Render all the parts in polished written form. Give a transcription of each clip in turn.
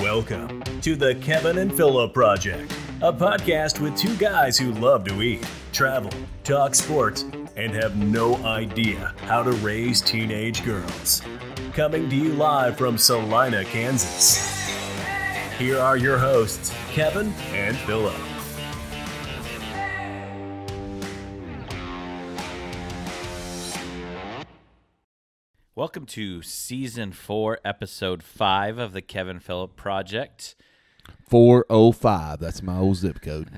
Welcome to the Kevin and Phillip Project, a podcast with two guys who love to eat, travel, talk sports, and have no idea how to raise teenage girls. Coming to you live from Salina, Kansas. Here are your hosts, Kevin and Phillip. Welcome to Season 4, Episode 5 of the Kevin Phillip Project. 405, that's my old zip code.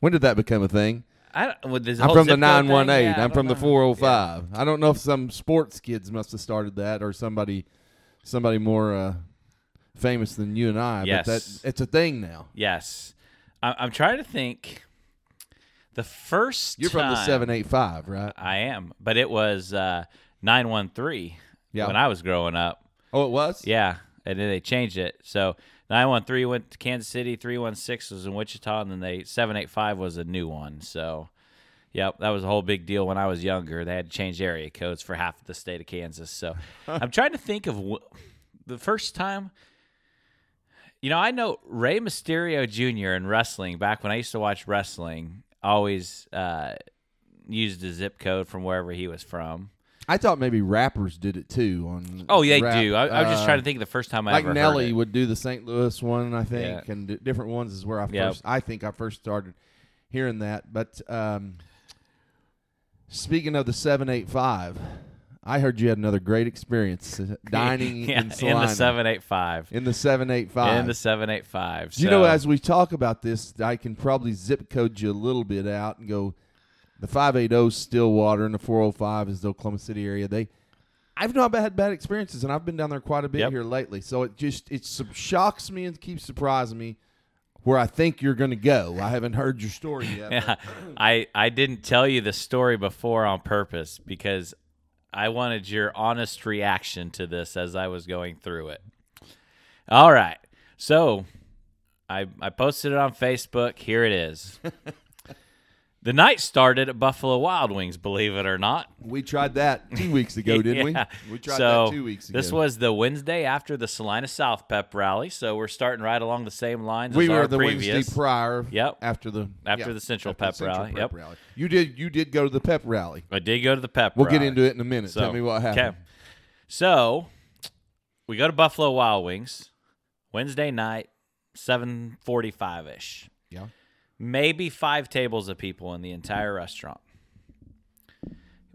When did that become a thing? I'm from the 918. Yeah, I'm from the 405. Yeah. I don't know if some sports kids must have started that or somebody more famous than you and I. Yes. But it's a thing now. Yes. I'm trying to think. The first You're time, from the 785, right? I am. But it was 913 when I was growing up. Oh, it was? Yeah. And then they changed it. So 913 went to Kansas City, 316 was in Wichita, and then 785 was a new one. So, yep, that was a whole big deal when I was younger. They had to change area codes for half of the state of Kansas. So I'm trying to think of the first time. You know, I know Rey Mysterio Jr. in wrestling, back when I used to watch wrestling, always used a zip code from wherever he was from. I thought maybe rappers did it too. They do. I was just trying to think of the first time I ever heard it. Like Nelly would do the St. Louis one, I think, and different ones is where I first started hearing that. But speaking of the 785, I heard you had another great experience dining in Salina. In the 785. So. You know, as we talk about this, I can probably zip code you a little bit out and go, the 580 is Stillwater and the 405 is the Oklahoma City area. I've not had bad experiences, and I've been down there quite a bit here lately. So it shocks me and keeps surprising me where I think you're going to go. I haven't heard your story yet. Yeah. I didn't tell you the story before on purpose because I wanted your honest reaction to this as I was going through it. All right. So I posted it on Facebook. Here it is. The night started at Buffalo Wild Wings, believe it or not. We tried that 2 weeks ago, didn't we? We tried that 2 weeks ago. This was the Wednesday after the Salina South Pep Rally, so we're starting right along the same lines as our previous. We were the Wednesday prior after the Central Pep Rally. Rally. You did go to the Pep Rally. I did go to the Pep Rally. We'll get into it in a minute. So, tell me what happened. Okay. So we go to Buffalo Wild Wings, Wednesday night, 7:45-ish. Yeah. Maybe 5 tables of people in the entire restaurant.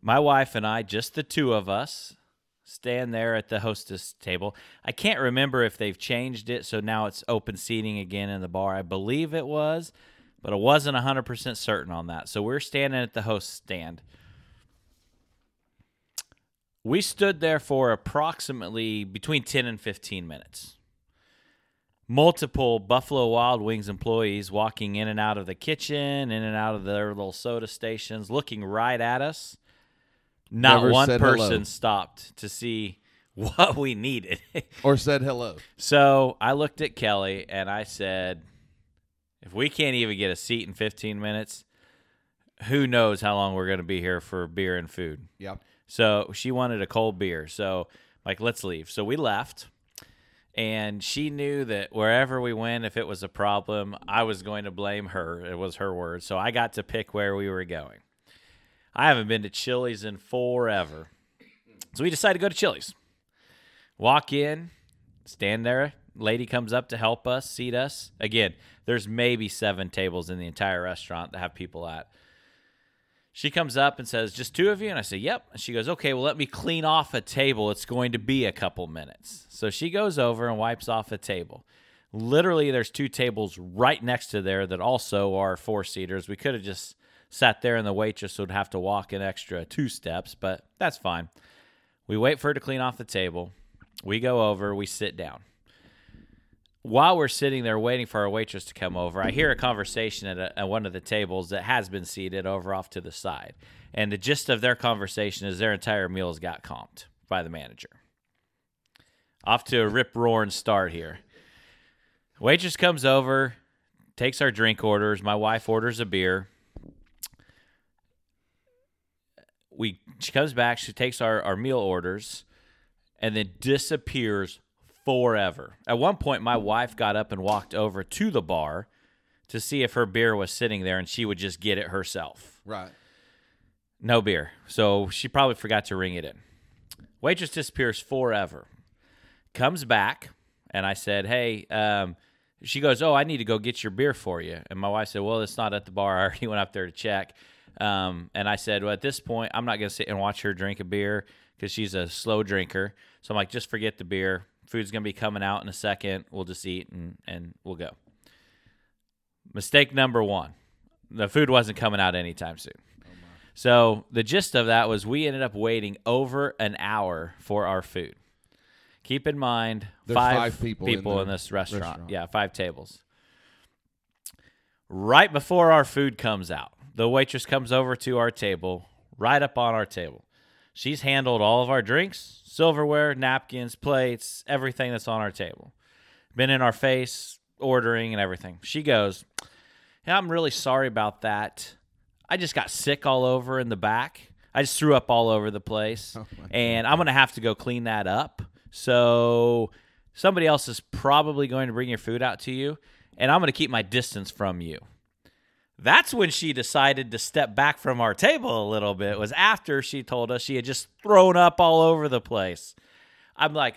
My wife and I, just the two of us, stand there at the hostess table. I can't remember if they've changed it, so now it's open seating again in the bar. I believe it was, but I wasn't 100% certain on that. So we're standing at the host stand. We stood there for approximately between 10 and 15 minutes. Multiple Buffalo Wild Wings employees walking in and out of the kitchen, in and out of their little soda stations, looking right at us. Not one person stopped to see what we needed. Or said hello. So I looked at Kelly and I said, if we can't even get a seat in 15 minutes, who knows how long we're going to be here for beer and food. Yep. So she wanted a cold beer. So like, let's leave. So we left. And she knew that wherever we went, if it was a problem, I was going to blame her. It was her word. So I got to pick where we were going. I haven't been to Chili's in forever. So we decided to go to Chili's. Walk in, stand there. Lady comes up to help us, seat us. Again, there's maybe 7 tables in the entire restaurant that have people at. She comes up and says, just 2 of you? And I say, yep. And she goes, okay, well, let me clean off a table. It's going to be a couple minutes. So she goes over and wipes off a table. Literally, there's 2 tables right next to there that also are 4-seaters. We could have just sat there and the waitress would have to walk an extra 2 steps, but that's fine. We wait for her to clean off the table. We go over. We sit down. While we're sitting there waiting for our waitress to come over, I hear a conversation at one of the tables that has been seated over off to the side. And the gist of their conversation is their entire meals got comped by the manager. Off to a rip-roaring start here. Waitress comes over, takes our drink orders. My wife orders a beer. She comes back. She takes our meal orders. and then disappears forever. At one point, my wife got up and walked over to the bar to see if her beer was sitting there, and she would just get it herself. Right. No beer. So she probably forgot to ring it in. Waitress disappears forever. Comes back, and I said, hey, she goes, oh, I need to go get your beer for you. And my wife said, well, it's not at the bar. I already went up there to check. And I said, well, at this point, I'm not going to sit and watch her drink a beer because she's a slow drinker. So I'm like, just forget the beer. Food's going to be coming out in a second. We'll just eat and we'll go. Mistake number one, the food wasn't coming out anytime soon. Oh, so the gist of that was we ended up waiting over an hour for our food. Keep in mind, there's five people in this restaurant. Yeah, 5 tables. Right before our food comes out, the waitress comes over to our table, right up on our table. She's handled all of our drinks, silverware, napkins, plates, everything that's on our table. Been in our face, ordering and everything. She goes, hey, I'm really sorry about that. I just got sick all over in the back. I just threw up all over the place, I'm going to have to go clean that up. So somebody else is probably going to bring your food out to you, and I'm going to keep my distance from you. That's when she decided to step back from our table a little bit. It was after she told us she had just thrown up all over the place. I'm like,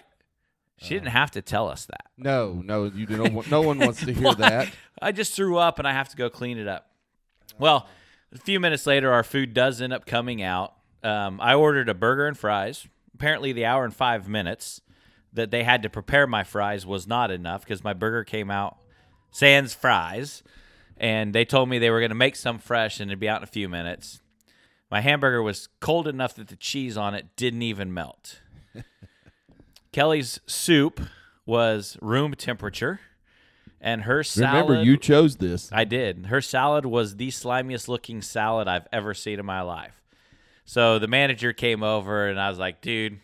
she didn't have to tell us that. No, you don't. No one wants to hear that. I just threw up, and I have to go clean it up. Well, a few minutes later, our food does end up coming out. I ordered a burger and fries. Apparently, the hour and 5 minutes that they had to prepare my fries was not enough because my burger came out sans fries, and they told me they were going to make some fresh and it'd be out in a few minutes. My hamburger was cold enough that the cheese on it didn't even melt. Kelly's soup was room temperature, and her salad... Remember, you chose this. I did. Her salad was the slimiest-looking salad I've ever seen in my life. So the manager came over, and I was like, dude,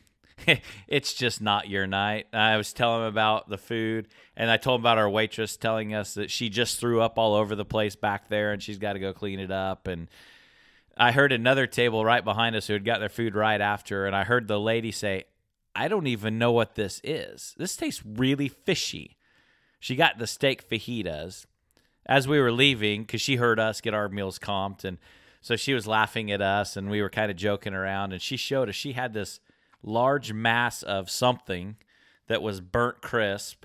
it's just not your night. I was telling him about the food, and I told him about our waitress telling us that she just threw up all over the place back there, and she's got to go clean it up. And I heard another table right behind us who had got their food right after, and I heard the lady say, I don't even know what this is. This tastes really fishy. She got the steak fajitas as we were leaving because she heard us get our meals comped, and so she was laughing at us, and we were kind of joking around, and she showed us she had this large mass of something that was burnt crisp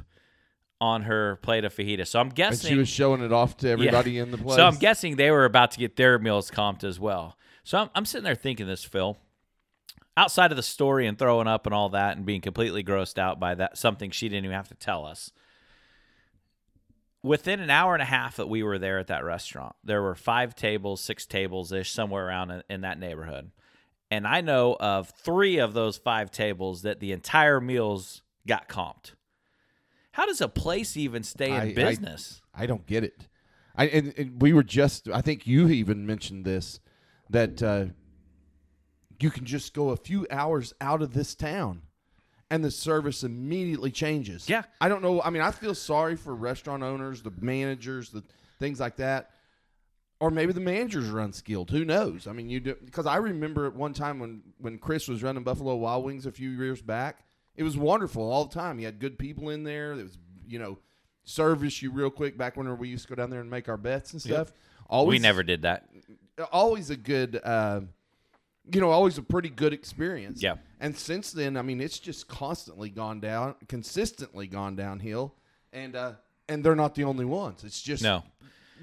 on her plate of fajitas. So I'm guessing... And she was showing it off to everybody in the place. So I'm guessing they were about to get their meals comped as well. So I'm sitting there thinking this, Phil. Outside of the story and throwing up and all that and being completely grossed out by that, something she didn't even have to tell us. Within an hour and a half that we were there at that restaurant, there were 5 tables, 6 tables-ish, somewhere around in that neighborhood. And I know of 3 of those 5 tables that the entire meals got comped. How does a place even stay in business? I don't get it. And we were just, I think you even mentioned this, that you can just go a few hours out of this town. And the service immediately changes. Yeah. I don't know. I mean, I feel sorry for restaurant owners, the managers, the things like that. Or maybe the managers are unskilled. Who knows? I mean, you do, because I remember at one time when Chris was running Buffalo Wild Wings a few years back, it was wonderful all the time. He had good people in there. It was, service you real quick back when we used to go down there and make our bets and stuff. Yep. Always, we never did that. Always a good... always a pretty good experience. Yeah. And since then, I mean, it's just consistently gone downhill. And they're not the only ones. It's just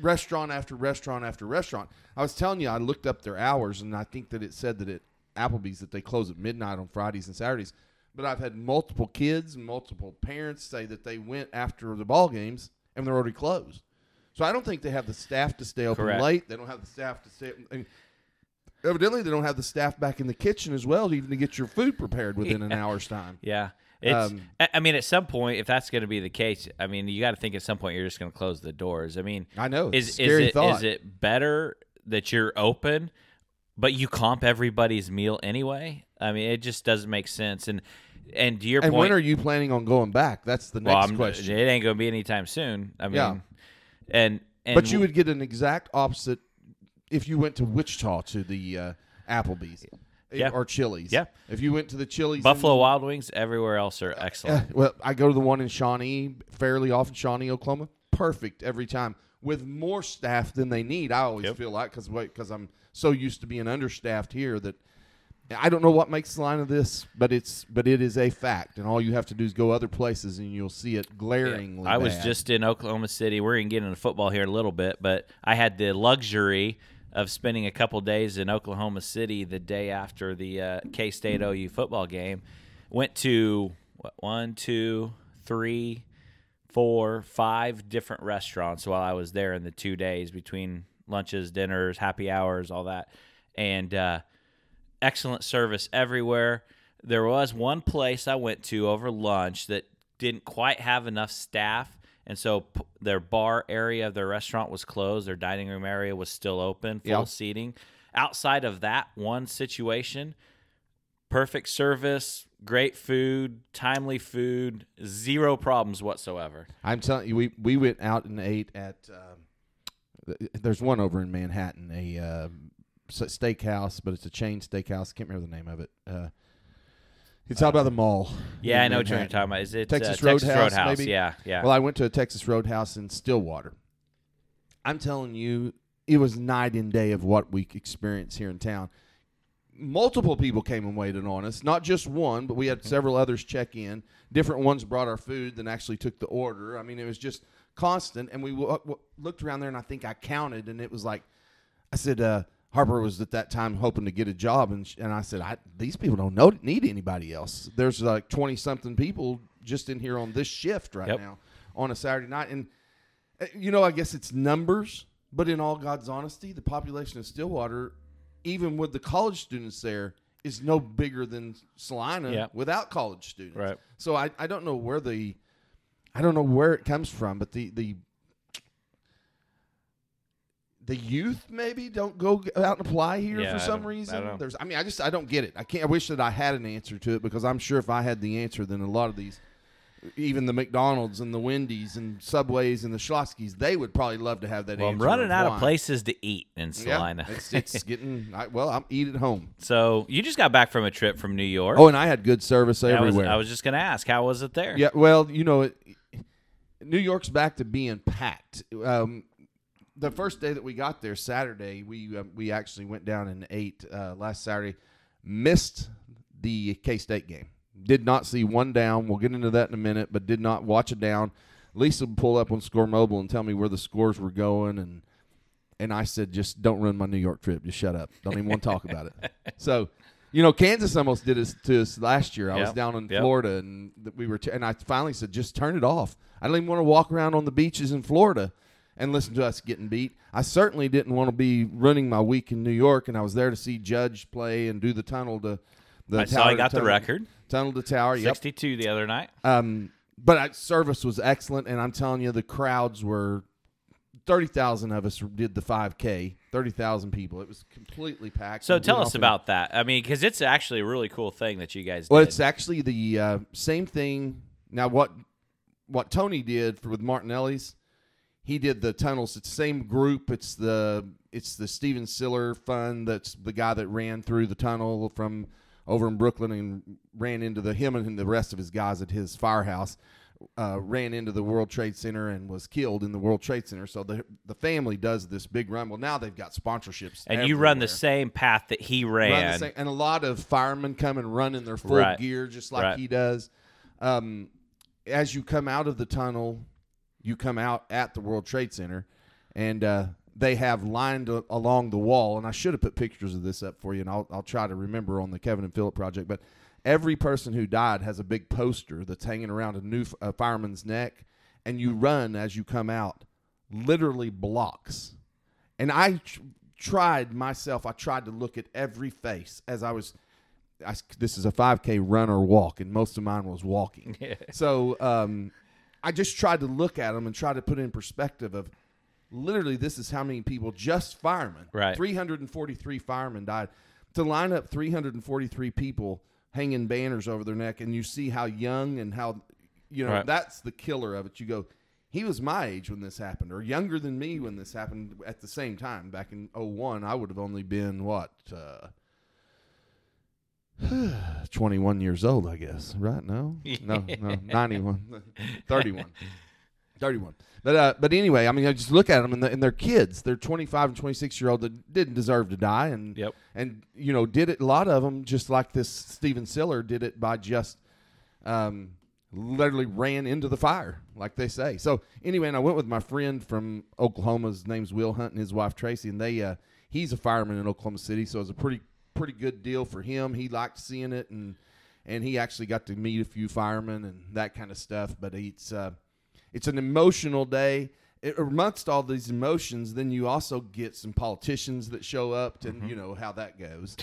restaurant after restaurant after restaurant. I was telling you, I looked up their hours, and I think that it said that at Applebee's that they close at midnight on Fridays and Saturdays. But I've had multiple kids and multiple parents say that they went after the ball games, and they're already closed. So I don't think they have the staff to stay open late. They don't have the staff to stay open. Evidently, they don't have the staff back in the kitchen as well, even to get your food prepared within an hour's time. Yeah. It's, at some point, if that's going to be the case, I mean, you got to think at some point you're just going to close the doors. I mean, I know. Is it better that you're open, but you comp everybody's meal anyway? I mean, it just doesn't make sense. And to your point. And when are you planning on going back? That's the next question. It ain't going to be anytime soon. I mean, but you would get an exact opposite. If you went to Wichita to the Applebee's, or Chili's. Yeah. If you went to the Chili's. Buffalo Wild Wings, everywhere else are excellent. Well, I go to the one in Shawnee fairly often, Shawnee, Oklahoma. Perfect every time. With more staff than they need, I always feel like, because I'm so used to being understaffed here that I don't know what makes the line of this, but it is a fact, and all you have to do is go other places, and you'll see it glaringly. Yeah. I was just in Oklahoma City. We're going to get into football here in a little bit, but I had the luxury of spending a couple days in Oklahoma City the day after the K-State OU football game. Went to 1, 2, 3, 4, 5 different restaurants while I was there in the 2 days between lunches, dinners, happy hours, all that. And excellent service everywhere. There was one place I went to over lunch that didn't quite have enough staff, and so their bar area of their restaurant was closed. Their dining room area was still open, full seating. Outside of that one situation, perfect service, great food, timely food, zero problems whatsoever. I'm telling you, we went out and ate at there's one over in Manhattan, a steakhouse, but it's a chain steakhouse. I can't remember the name of it. It's out by the mall. Yeah, I know Manhattan. What you're talking about. Is it Texas Roadhouse? Roadhouse, maybe? Yeah. Well, I went to a Texas Roadhouse in Stillwater. I'm telling you, it was night and day of what we experience here in town. Multiple people came and waited on us, not just one, but we had several others check in. Different ones brought our food than actually took the order. I mean, it was just constant, and we looked around there, and I think I counted, and it was like, I said, Harper was at that time hoping to get a job, and I said, these people don't need anybody else. There's like 20-something people just in here on this shift right now on a Saturday night. And, you know, I guess it's numbers, but in all God's honesty, the population of Stillwater, even with the college students there, is no bigger than Salina without college students. Right. So I don't know where it comes from, but the youth maybe don't go out and apply here for some reason. I don't get it. I wish that I had an answer to it, because I'm sure if I had the answer, then a lot of these, even the McDonald's and the Wendy's and Subways and the Schlotzky's, they would probably love to have that answer. I'm running out of places to eat in Salina. Yeah, it's getting – well, I'm eat at home. So you just got back from a trip from New York. Oh, and I had good service everywhere. I was just going to ask, how was it there? Yeah, well, you know, New York's back to being packed. The first day that we got there, Saturday, we actually went down and ate last Saturday. Missed the K-State game. Did not see one down. We'll get into that in a minute, but did not watch a down. Lisa would pull up on Score Mobile and tell me where the scores were going, and I said, just don't ruin my New York trip. Just shut up. Don't even want to talk about it. So, you know, Kansas almost did it to us last year. I was down in Florida, and we were, and I finally said, just turn it off. I don't even want to walk around on the beaches in Florida and listen to us getting beat. I certainly didn't want to be running my week in New York, and I was there to see Judge play and do the tunnel to the tower. I saw he got the record. Tunnel to Tower, 62 the other night. But service was excellent, and I'm telling you, the crowds were 30,000 of us did the 5K, 30,000 people. It was completely packed. So tell us about that. I mean, because it's actually a really cool thing that you guys did. Well, it's actually the same thing. Now, what Tony did with Martinelli's, he did the tunnels. It's the same group. It's the Steven Siller Fund. That's the guy that ran through the tunnel from over in Brooklyn and ran into him and the rest of his guys at his firehouse, ran into the World Trade Center and was killed in the World Trade Center. So the family does this big run. Well, now they've got sponsorships. And everywhere. You run the same path that he ran. And a lot of firemen come and run in their full gear just like he does. As you come out of the tunnel, you come out at the World Trade Center, and they have lined along the wall, and I should have put pictures of this up for you, and I'll try to remember on the Kevin and Phillip Project, but every person who died has a big poster that's hanging around a fireman's neck, and you run as you come out, literally blocks. And I tried to look at every face as I was, this is a 5K run or walk, and most of mine was walking. So I just tried to look at them and try to put in perspective of, literally, this is how many people, just firemen. Right. 343 firemen died. To line up 343 people hanging banners over their neck, and you see how young and how, you know, that's the killer of it. You go, he was my age when this happened, or younger than me when this happened at the same time. Back in 2001, I would have only been, 21 years old, I guess. Right? No, 91, 31. But anyway, I mean, I just look at them and they're kids. They're 25 and 26-year-old that didn't deserve to die, and and you know, did it. A lot of them, just like this Steven Siller, did it by just literally ran into the fire, like they say. So anyway, and I went with my friend from Oklahoma. His name's Will Hunt and his wife Tracy, and they he's a fireman in Oklahoma City, so it was a pretty good deal for him. He liked seeing it, and he actually got to meet a few firemen and that kind of stuff. But it's an emotional day. Amongst all these emotions, then you also get some politicians that show up, and you know how that goes.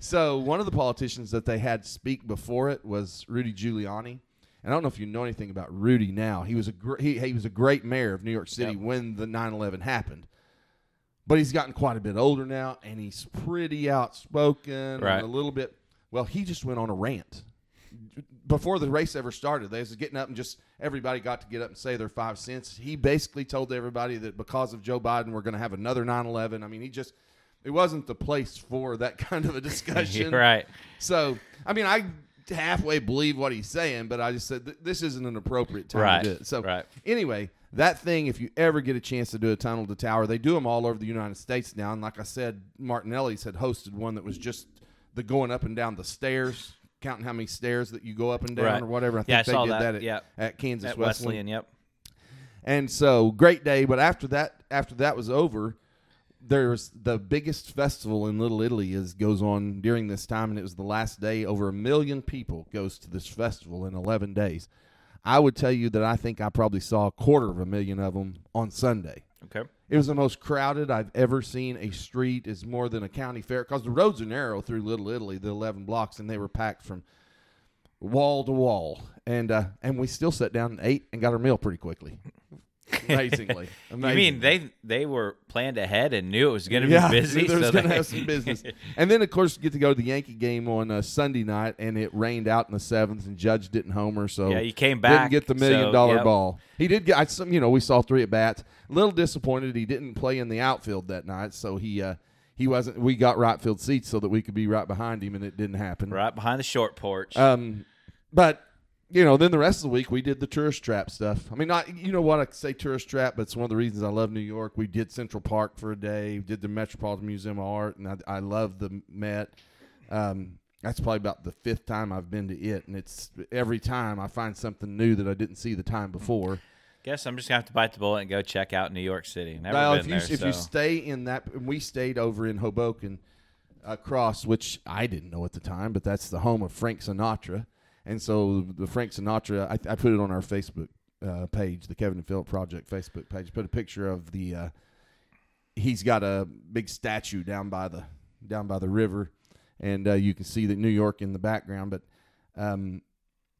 So one of the politicians that they had speak before it was Rudy Giuliani. And I don't know if you know anything about Rudy now. He was a great mayor of New York City when the 9/11 happened. But he's gotten quite a bit older now, and he's pretty outspoken, and a little bit. Well, he just went on a rant. Before the race ever started, they was getting up and just everybody got to get up and say their 5 cents. He basically told everybody that because of Joe Biden, we're going to have another 9/11. I mean, it wasn't the place for that kind of a discussion. Right. So, I mean, I halfway believe what he's saying, but I just said, this isn't an appropriate time to do it. So anyway, that thing, if you ever get a chance to do a Tunnel to Tower, they do them all over the United States now. And like I said, Martinelli's had hosted one that was just the going up and down the stairs, counting how many stairs that you go up and down or whatever. I think they did that at Kansas at Wesleyan. And so, great day. But after that was over, there's the biggest festival in Little Italy goes on during this time, and it was the last day. Over 1 million people goes to this festival in 11 days. I would tell you that I think I probably saw 250,000 of them on Sunday. Okay. It was the most crowded I've ever seen. A street is more than a county fair, because the roads are narrow through Little Italy, the 11 blocks, and they were packed from wall to wall. And we still sat down and ate and got our meal pretty quickly. Amazingly. You mean they were planned ahead and knew it was going to be busy? They were going to have some business. And then, of course, you get to go to the Yankee game on Sunday night, and it rained out in the seventh, and Judge didn't homer, so he came back, didn't get the million-dollar ball. He did get some. You know, we saw 3 at bats. A little disappointed he didn't play in the outfield that night, so he wasn't. We got right field seats so that we could be right behind him, and it didn't happen. Right behind the short porch. But. You know, then the rest of the week we did the tourist trap stuff. I mean, I say tourist trap, but it's one of the reasons I love New York. We did Central Park for a day, did the Metropolitan Museum of Art, and I love the Met. That's probably about the 5th time I've been to it, and it's every time I find something new that I didn't see the time before. Guess I'm just going to have to bite the bullet and go check out New York City. If you stay in that, and we stayed over in Hoboken across, which I didn't know at the time, but that's the home of Frank Sinatra. And so the Frank Sinatra, I put it on our Facebook page, the Kevin and Phillip Project Facebook page. Put a picture of he's got a big statue down by the river, and you can see the New York in the background. But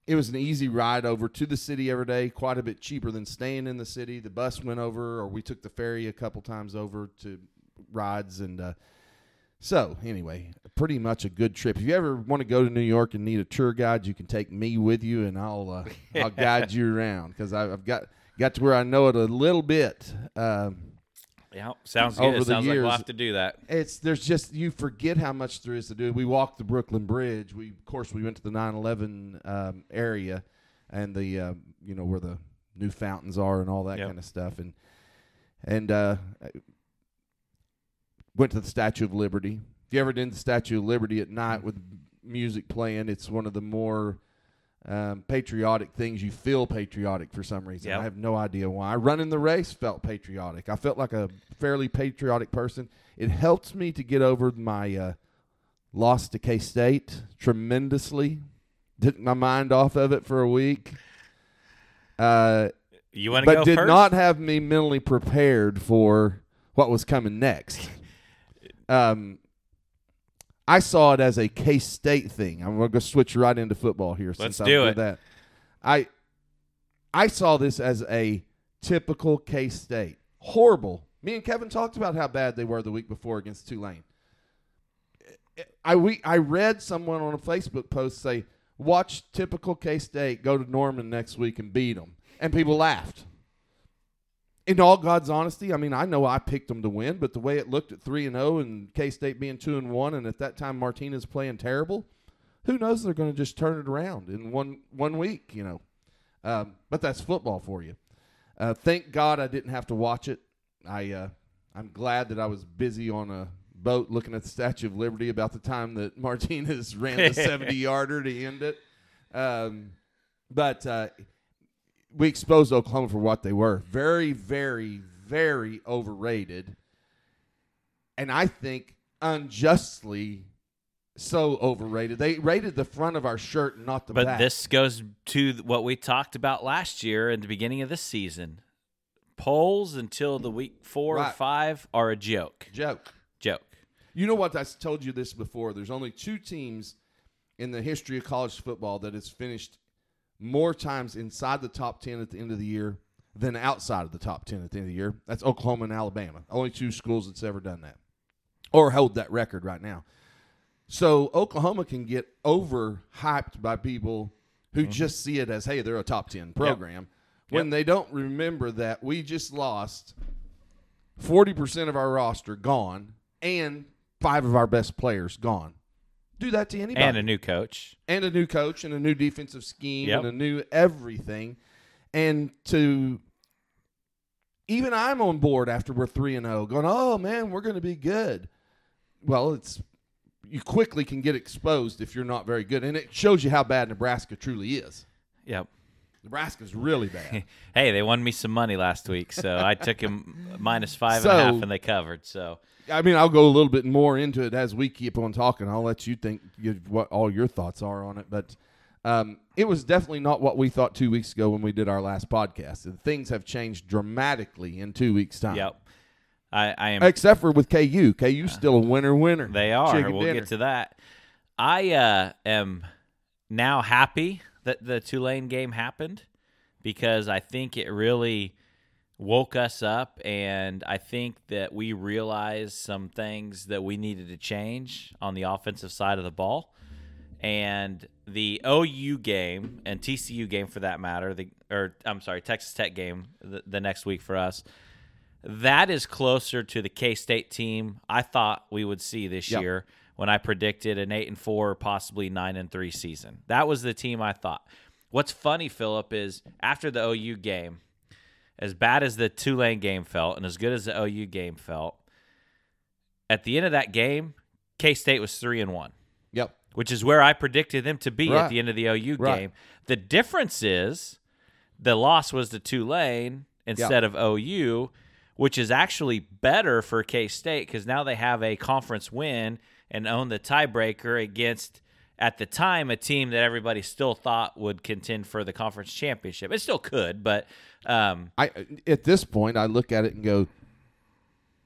it was an easy ride over to the city every day, quite a bit cheaper than staying in the city. The bus went over, or we took the ferry a couple times over to rides and. So, anyway, pretty much a good trip. If you ever want to go to New York and need a tour guide, you can take me with you, and I'll guide you around, because I've got to where I know it a little bit. Sounds good. It sounds like we'll have to do that. There's just, you forget how much there is to do. We walked the Brooklyn Bridge. We went to the 9/11 area, and the you know, where the new fountains are and all that kind of stuff, and went to the Statue of Liberty. If you ever did the Statue of Liberty at night with music playing, it's one of the more patriotic things. You feel patriotic for some reason. Yep. I have no idea why. Running the race felt patriotic. I felt like a fairly patriotic person. It helped me to get over my loss to K-State tremendously. Took my mind off of it for a week. You want to go first? But did not have me mentally prepared for what was coming next. I saw it as a K-State thing. I'm going to switch right into football here. Let's do that. I saw this as a typical K-State. Horrible. Me and Kevin talked about how bad they were the week before against Tulane. I read someone on a Facebook post say, watch typical K-State go to Norman next week and beat them. And people laughed. In all God's honesty, I mean, I know I picked them to win, but the way it looked at 3-0 and K-State being 2-1, and at that time Martinez playing terrible, who knows, they're going to just turn it around in one week, you know. But that's football for you. Thank God I didn't have to watch it. I'm glad that I was busy on a boat looking at the Statue of Liberty about the time that Martinez ran the 70-yarder to end it. But we exposed Oklahoma for what they were. Very, very, very overrated. And I think unjustly so overrated. They rated the front of our shirt, not the back. But this goes to what we talked about last year at the beginning of this season. Polls until the week four or five are a joke. Joke. You know what? I told you this before. There's only two teams in the history of college football that has finished more times inside the top 10 at the end of the year than outside of the top 10 at the end of the year. That's Oklahoma and Alabama. Only two schools that's ever done that or hold that record right now. So Oklahoma can get overhyped by people who just see it as, hey, they're a top 10 program. When they don't remember that we just lost 40% of our roster gone and 5 of our best players gone. Do that to anybody. And a new coach. And a new coach and a new defensive scheme and a new everything. And to even I'm on board after we're 3-0 going, oh, man, we're going to be good. Well, it's you quickly can get exposed if you're not very good. And it shows you how bad Nebraska truly is. Yep. Nebraska's really bad. Hey, they won me some money last week, so I took him -5.5, and they covered. So, I mean, I'll go a little bit more into it as we keep on talking. I'll let you think what all your thoughts are on it. But it was definitely not what we thought 2 weeks ago when we did our last podcast. And things have changed dramatically in 2 weeks' time. Yep. I am. Except for with KU. KU's still a winner. They are. We'll get to that. I am now happy that the Tulane game happened because I think it really woke us up, and I think that we realized some things that we needed to change on the offensive side of the ball. And the OU game and TCU game for that matter, Texas Tech game the next week for us, that is closer to the K-State team I thought we would see this year. When I predicted an 8-4, possibly 9-3 season. That was the team I thought. What's funny, Phillip, is after the OU game, as bad as the Tulane game felt and as good as the OU game felt, at the end of that game, K-State was 3-1. Yep. Which is where I predicted them to be at the end of the OU game. The difference is the loss was to Tulane instead of OU, which is actually better for K-State because now they have a conference win and own the tiebreaker against, at the time, a team that everybody still thought would contend for the conference championship. It still could, but... at this point, I look at it and go,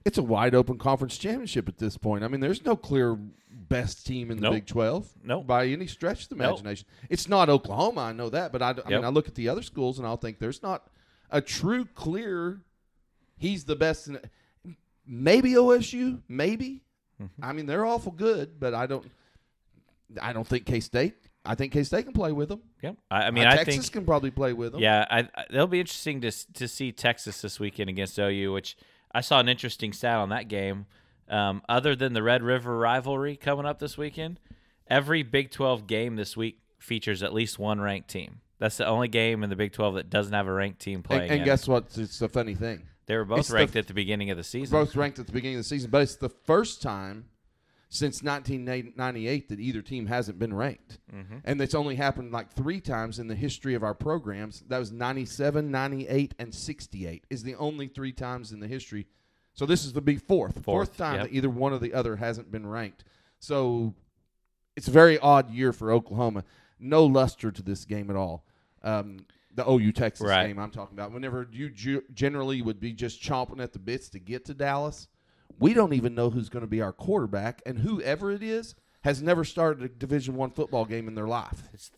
it's a wide-open conference championship at this point. I mean, there's no clear best team in the Big 12 by any stretch of the imagination. Nope. It's not Oklahoma, I know that, but I mean, I look at the other schools and I'll think there's not a true clear, he's the best in it. Maybe OSU, maybe. I mean, they're awful good, but I don't think K-State. I think K-State can play with them. Yeah, I mean, Texas can probably play with them. Yeah, it'll be interesting to see Texas this weekend against OU, which I saw an interesting stat on that game. Other than the Red River rivalry coming up this weekend, every Big 12 game this week features at least one ranked team. That's the only game in the Big 12 that doesn't have a ranked team playing. And guess what? It's a funny thing. They were both ranked at the beginning of the season. Both ranked at the beginning of the season, but it's the first time since 1998 that either team hasn't been ranked. Mm-hmm. And it's only happened like 3 times in the history of our programs. That was 97, 98, and 68 is the only 3 times in the history. So this is the big fourth time that either one or the other hasn't been ranked. So it's a very odd year for Oklahoma. No luster to this game at all. The OU Texas game I'm talking about. Whenever you generally would be just chomping at the bits to get to Dallas, we don't even know who's going to be our quarterback, and whoever it is has never started a Division I football game in their life. It's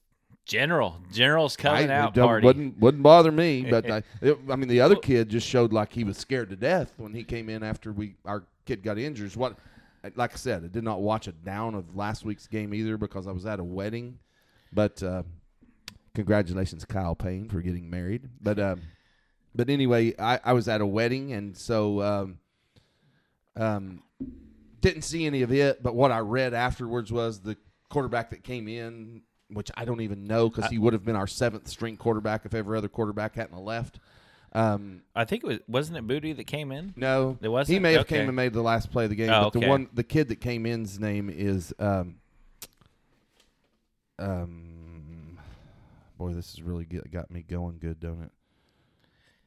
General's coming out party. Wouldn't bother me, but I mean the other kid just showed like he was scared to death when he came in after our kid got injured. Like I said, I did not watch a down of last week's game either because I was at a wedding, but. Congratulations, Kyle Payne, for getting married. But anyway, I was at a wedding, and so didn't see any of it. But what I read afterwards was the quarterback that came in, which I don't even know because he would have been our seventh string quarterback if every other quarterback hadn't left. I think it was, wasn't it Booty that came in? No, it wasn't. He may have came and made the last play of the game. Oh, but okay. The kid that came in's name is, boy, this is really got me going good, don't it?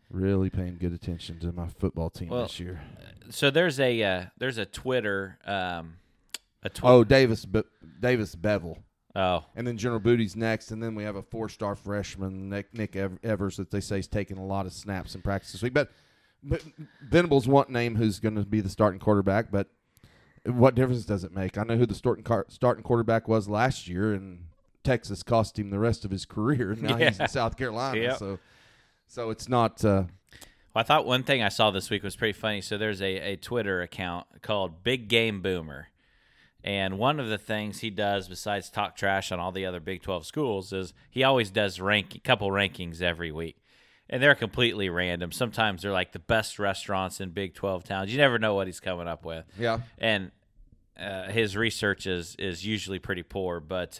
Really paying good attention to my football team this year. So there's a Twitter, Davis Bevel. Oh, and then General Booty's next, and then we have a 4-star freshman, Nick Evers, that they say is taking a lot of snaps in practice this week. But Venables won't name who's going to be the starting quarterback, but what difference does it make? I know who the starting quarterback was last year, and Texas cost him the rest of his career. Now he's in South Carolina, so it's not. I thought one thing I saw this week was pretty funny. So there's a Twitter account called Big Game Boomer. And one of the things he does besides talk trash on all the other Big 12 schools is he always does couple rankings every week. And they're completely random. Sometimes they're like the best restaurants in Big 12 towns. You never know what he's coming up with. Yeah. And his research is usually pretty poor. But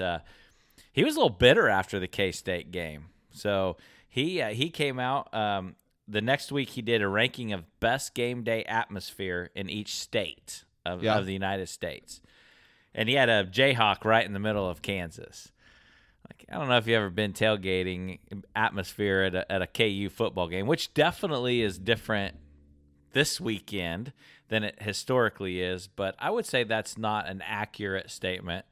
he was a little bitter after the K-State game. So he came out. The next week he did a ranking of best game day atmosphere in each state of the United States. And he had a Jayhawk right in the middle of Kansas. Like, I don't know if you've ever been tailgating atmosphere at a KU football game, which definitely is different this weekend than it historically is. But I would say that's not an accurate statement.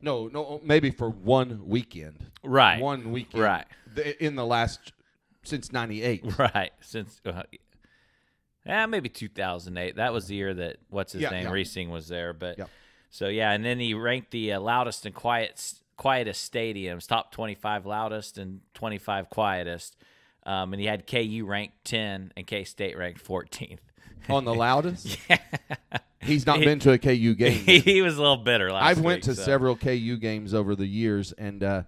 No, maybe for one weekend. Right. One weekend. Right. In the last – since 98. Right. Since maybe 2008. That was the year that – what's his name? Yeah. Reesing was there. But – So, yeah, and then he ranked the loudest and quietest stadiums, top 25 loudest and 25 quietest. And he had KU ranked 10 and K-State ranked 14th. On the loudest? Yeah. He's not been to a KU game. He was a little bitter last week. I went to several KU games over the years, and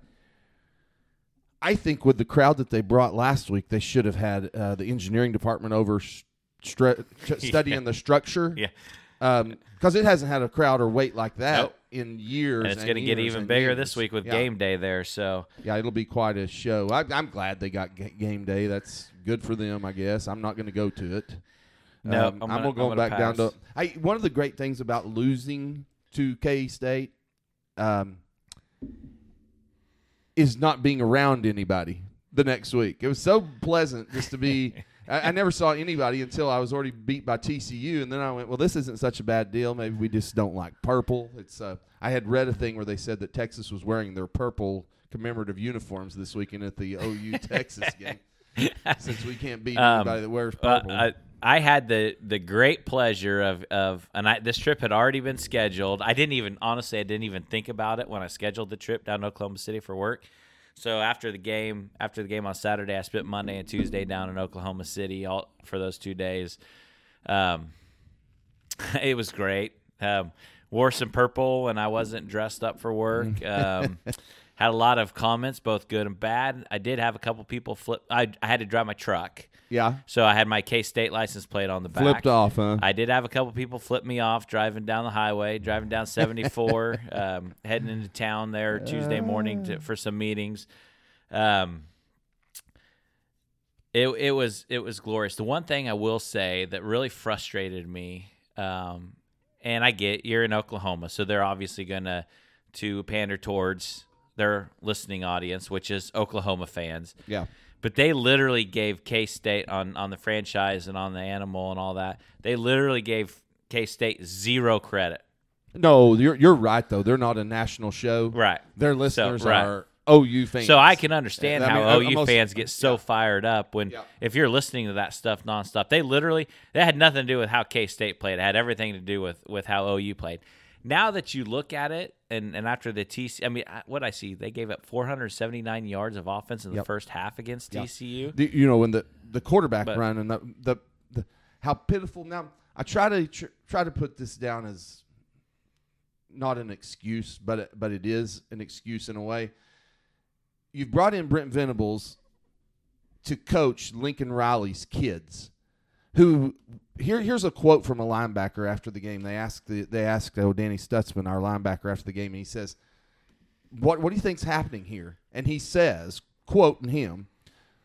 I think with the crowd that they brought last week, they should have had the engineering department over studying the structure. Yeah. Because it hasn't had a crowd or weight like that in years. And it's going to get even bigger this week with game day there. So yeah, it'll be quite a show. I'm glad they got game day. That's good for them, I guess. I'm not going to go to it. No, I'm going to go back down to. One of the great things about losing to K-State is not being around anybody the next week. It was so pleasant just to be. I never saw anybody until I was already beat by TCU, and then I went, well, this isn't such a bad deal. Maybe we just don't like purple. It's I had read a thing where they said that Texas was wearing their purple commemorative uniforms this weekend at the OU-Texas game since we can't beat anybody that wears purple. I had the great pleasure of and this trip had already been scheduled. I didn't even think about it when I scheduled the trip down to Oklahoma City for work. So after the game on Saturday, I spent Monday and Tuesday down in Oklahoma City for those 2 days. It was great. Wore some purple, and I wasn't dressed up for work. Had a lot of comments, both good and bad. I did have a couple people flip. I had to drive my truck. Yeah. So I had my K-State license plate on the back. Flipped off, huh? I did have a couple people flip me off driving down the highway, driving down 74, heading into town there Tuesday morning for some meetings. It was glorious. The one thing I will say that really frustrated me, and I get you're in Oklahoma, so they're obviously going to pander towards their listening audience, which is Oklahoma fans. Yeah. But they literally gave K-State on the franchise and on the animal and all that. They literally gave K-State zero credit. No, you're right, though. They're not a national show. Right. Their listeners are OU fans. So I can understand how OU fans get so fired up when if you're listening to that stuff nonstop. That had nothing to do with how K-State played. It had everything to do with how OU played. Now that you look at it, and after the TCU, I mean, what I see, they gave up 479 yards of offense in the first half against TCU. You know, when the quarterback run and the how pitiful. Now, I try to put this down as not an excuse, but it is an excuse in a way. You've brought in Brent Venables to coach Lincoln Riley's kids. Who here's a quote from a linebacker after the game. They asked Danny Stutzman, our linebacker, after the game, and he says, what do you think's happening here? And he says, quoting him,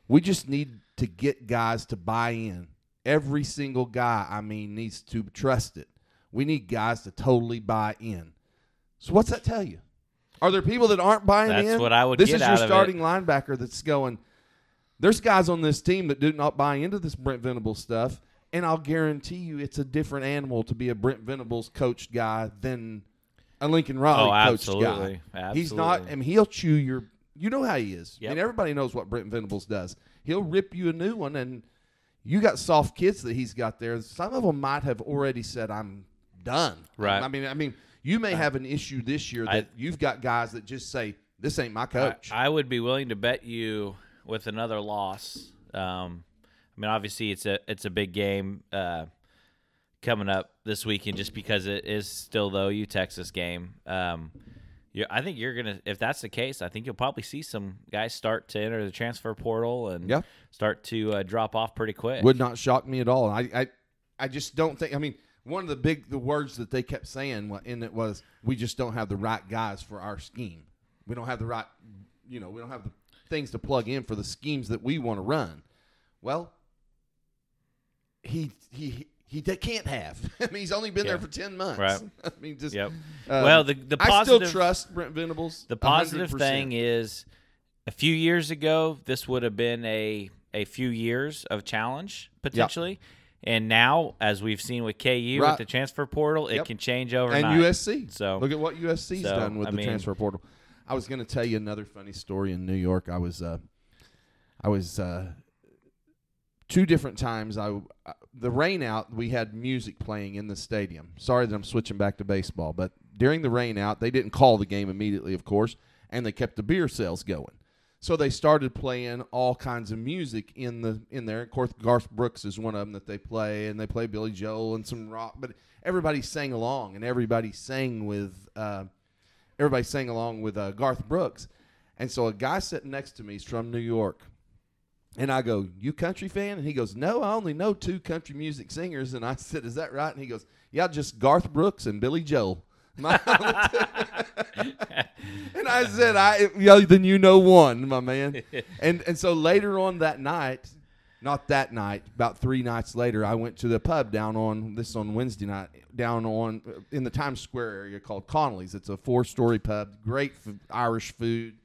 we just need to get guys to buy in. Every single guy, I mean, needs to trust it. We need guys to totally buy in. So what's that tell you? Are there people that aren't buying in? That's what I would get out of it. This is your starting linebacker that's going, there's guys on this team that do not buy into this Brent Venables stuff, and I'll guarantee you it's a different animal to be a Brent Venables coached guy than a Lincoln Riley coached guy. Absolutely. He's not, I mean, he'll chew your, you know how he is. Yep. I mean, everybody knows what Brent Venables does. He'll rip you a new one, and you got soft kids that he's got there. Some of them might have already said, I'm done. Right. I mean, you may have an issue this year that you've got guys that just say, this ain't my coach. I would be willing to bet you with another loss. I mean, obviously, it's a big game coming up this weekend just because it is still the OU-Texas game. I think you're going to – if that's the case, I think you'll probably see some guys start to enter the transfer portal and start to drop off pretty quick. Would not shock me at all. I just don't think – I mean, one of the words that they kept saying in it was, we just don't have the right guys for our scheme. We don't have the right – you know, we don't have the things to plug in for the schemes that we want to run. Well, he can't have. I mean, he's only been there for 10 months. Right. I mean, just well, the positive, I still trust Brent Venables. The positive 100%. Thing is, a few years ago, this would have been a few years of challenge potentially, and now, as we've seen with KU with the transfer portal, it can change overnight. And USC. So look at what USC's done with the transfer portal. I was going to tell you another funny story in New York. I was two different times, the rain out, we had music playing in the stadium. Sorry that I'm switching back to baseball, but during the rain out, they didn't call the game immediately, of course, and they kept the beer sales going. So they started playing all kinds of music in there. Of course, Garth Brooks is one of them that they play, and they play Billy Joel and some rock. But everybody sang along, and everybody sang along with Garth Brooks. And so a guy sitting next to me is from New York. And I go, you country fan? And he goes, no, I only know two country music singers. And I said, is that right? And he goes, yeah, just Garth Brooks and Billy Joel. My and I said, then you know one, my man. And so later on that night, not that night, about three nights later, I went to the pub on Wednesday night, in the Times Square area called Connolly's. It's a 4-story pub, great Irish food.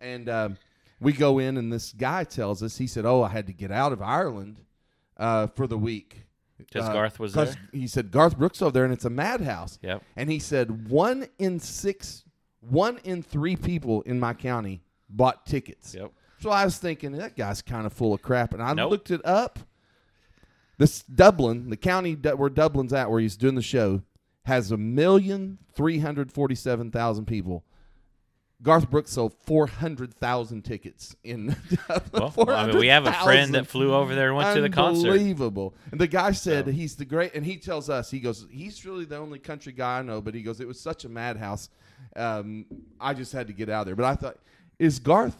And we go in, and this guy tells us, he said, I had to get out of Ireland for the week. Because Garth was there? He said, Garth Brooks over there, and it's a madhouse. Yep. And he said, 1 in 3 people in my county bought tickets. Yep. So I was thinking, that guy's kind of full of crap. And I looked it up. This Dublin, the county where Dublin's at, where he's doing the show, has 1,347,000 people. Garth Brooks sold 400,000 tickets in Dublin. Well, I mean, we have a friend that flew over there and went to the concert. Unbelievable. And the guy said he's the great, and he tells us, he goes, he's really the only country guy I know, but he goes, it was such a madhouse. I just had to get out of there. But I thought, is Garth's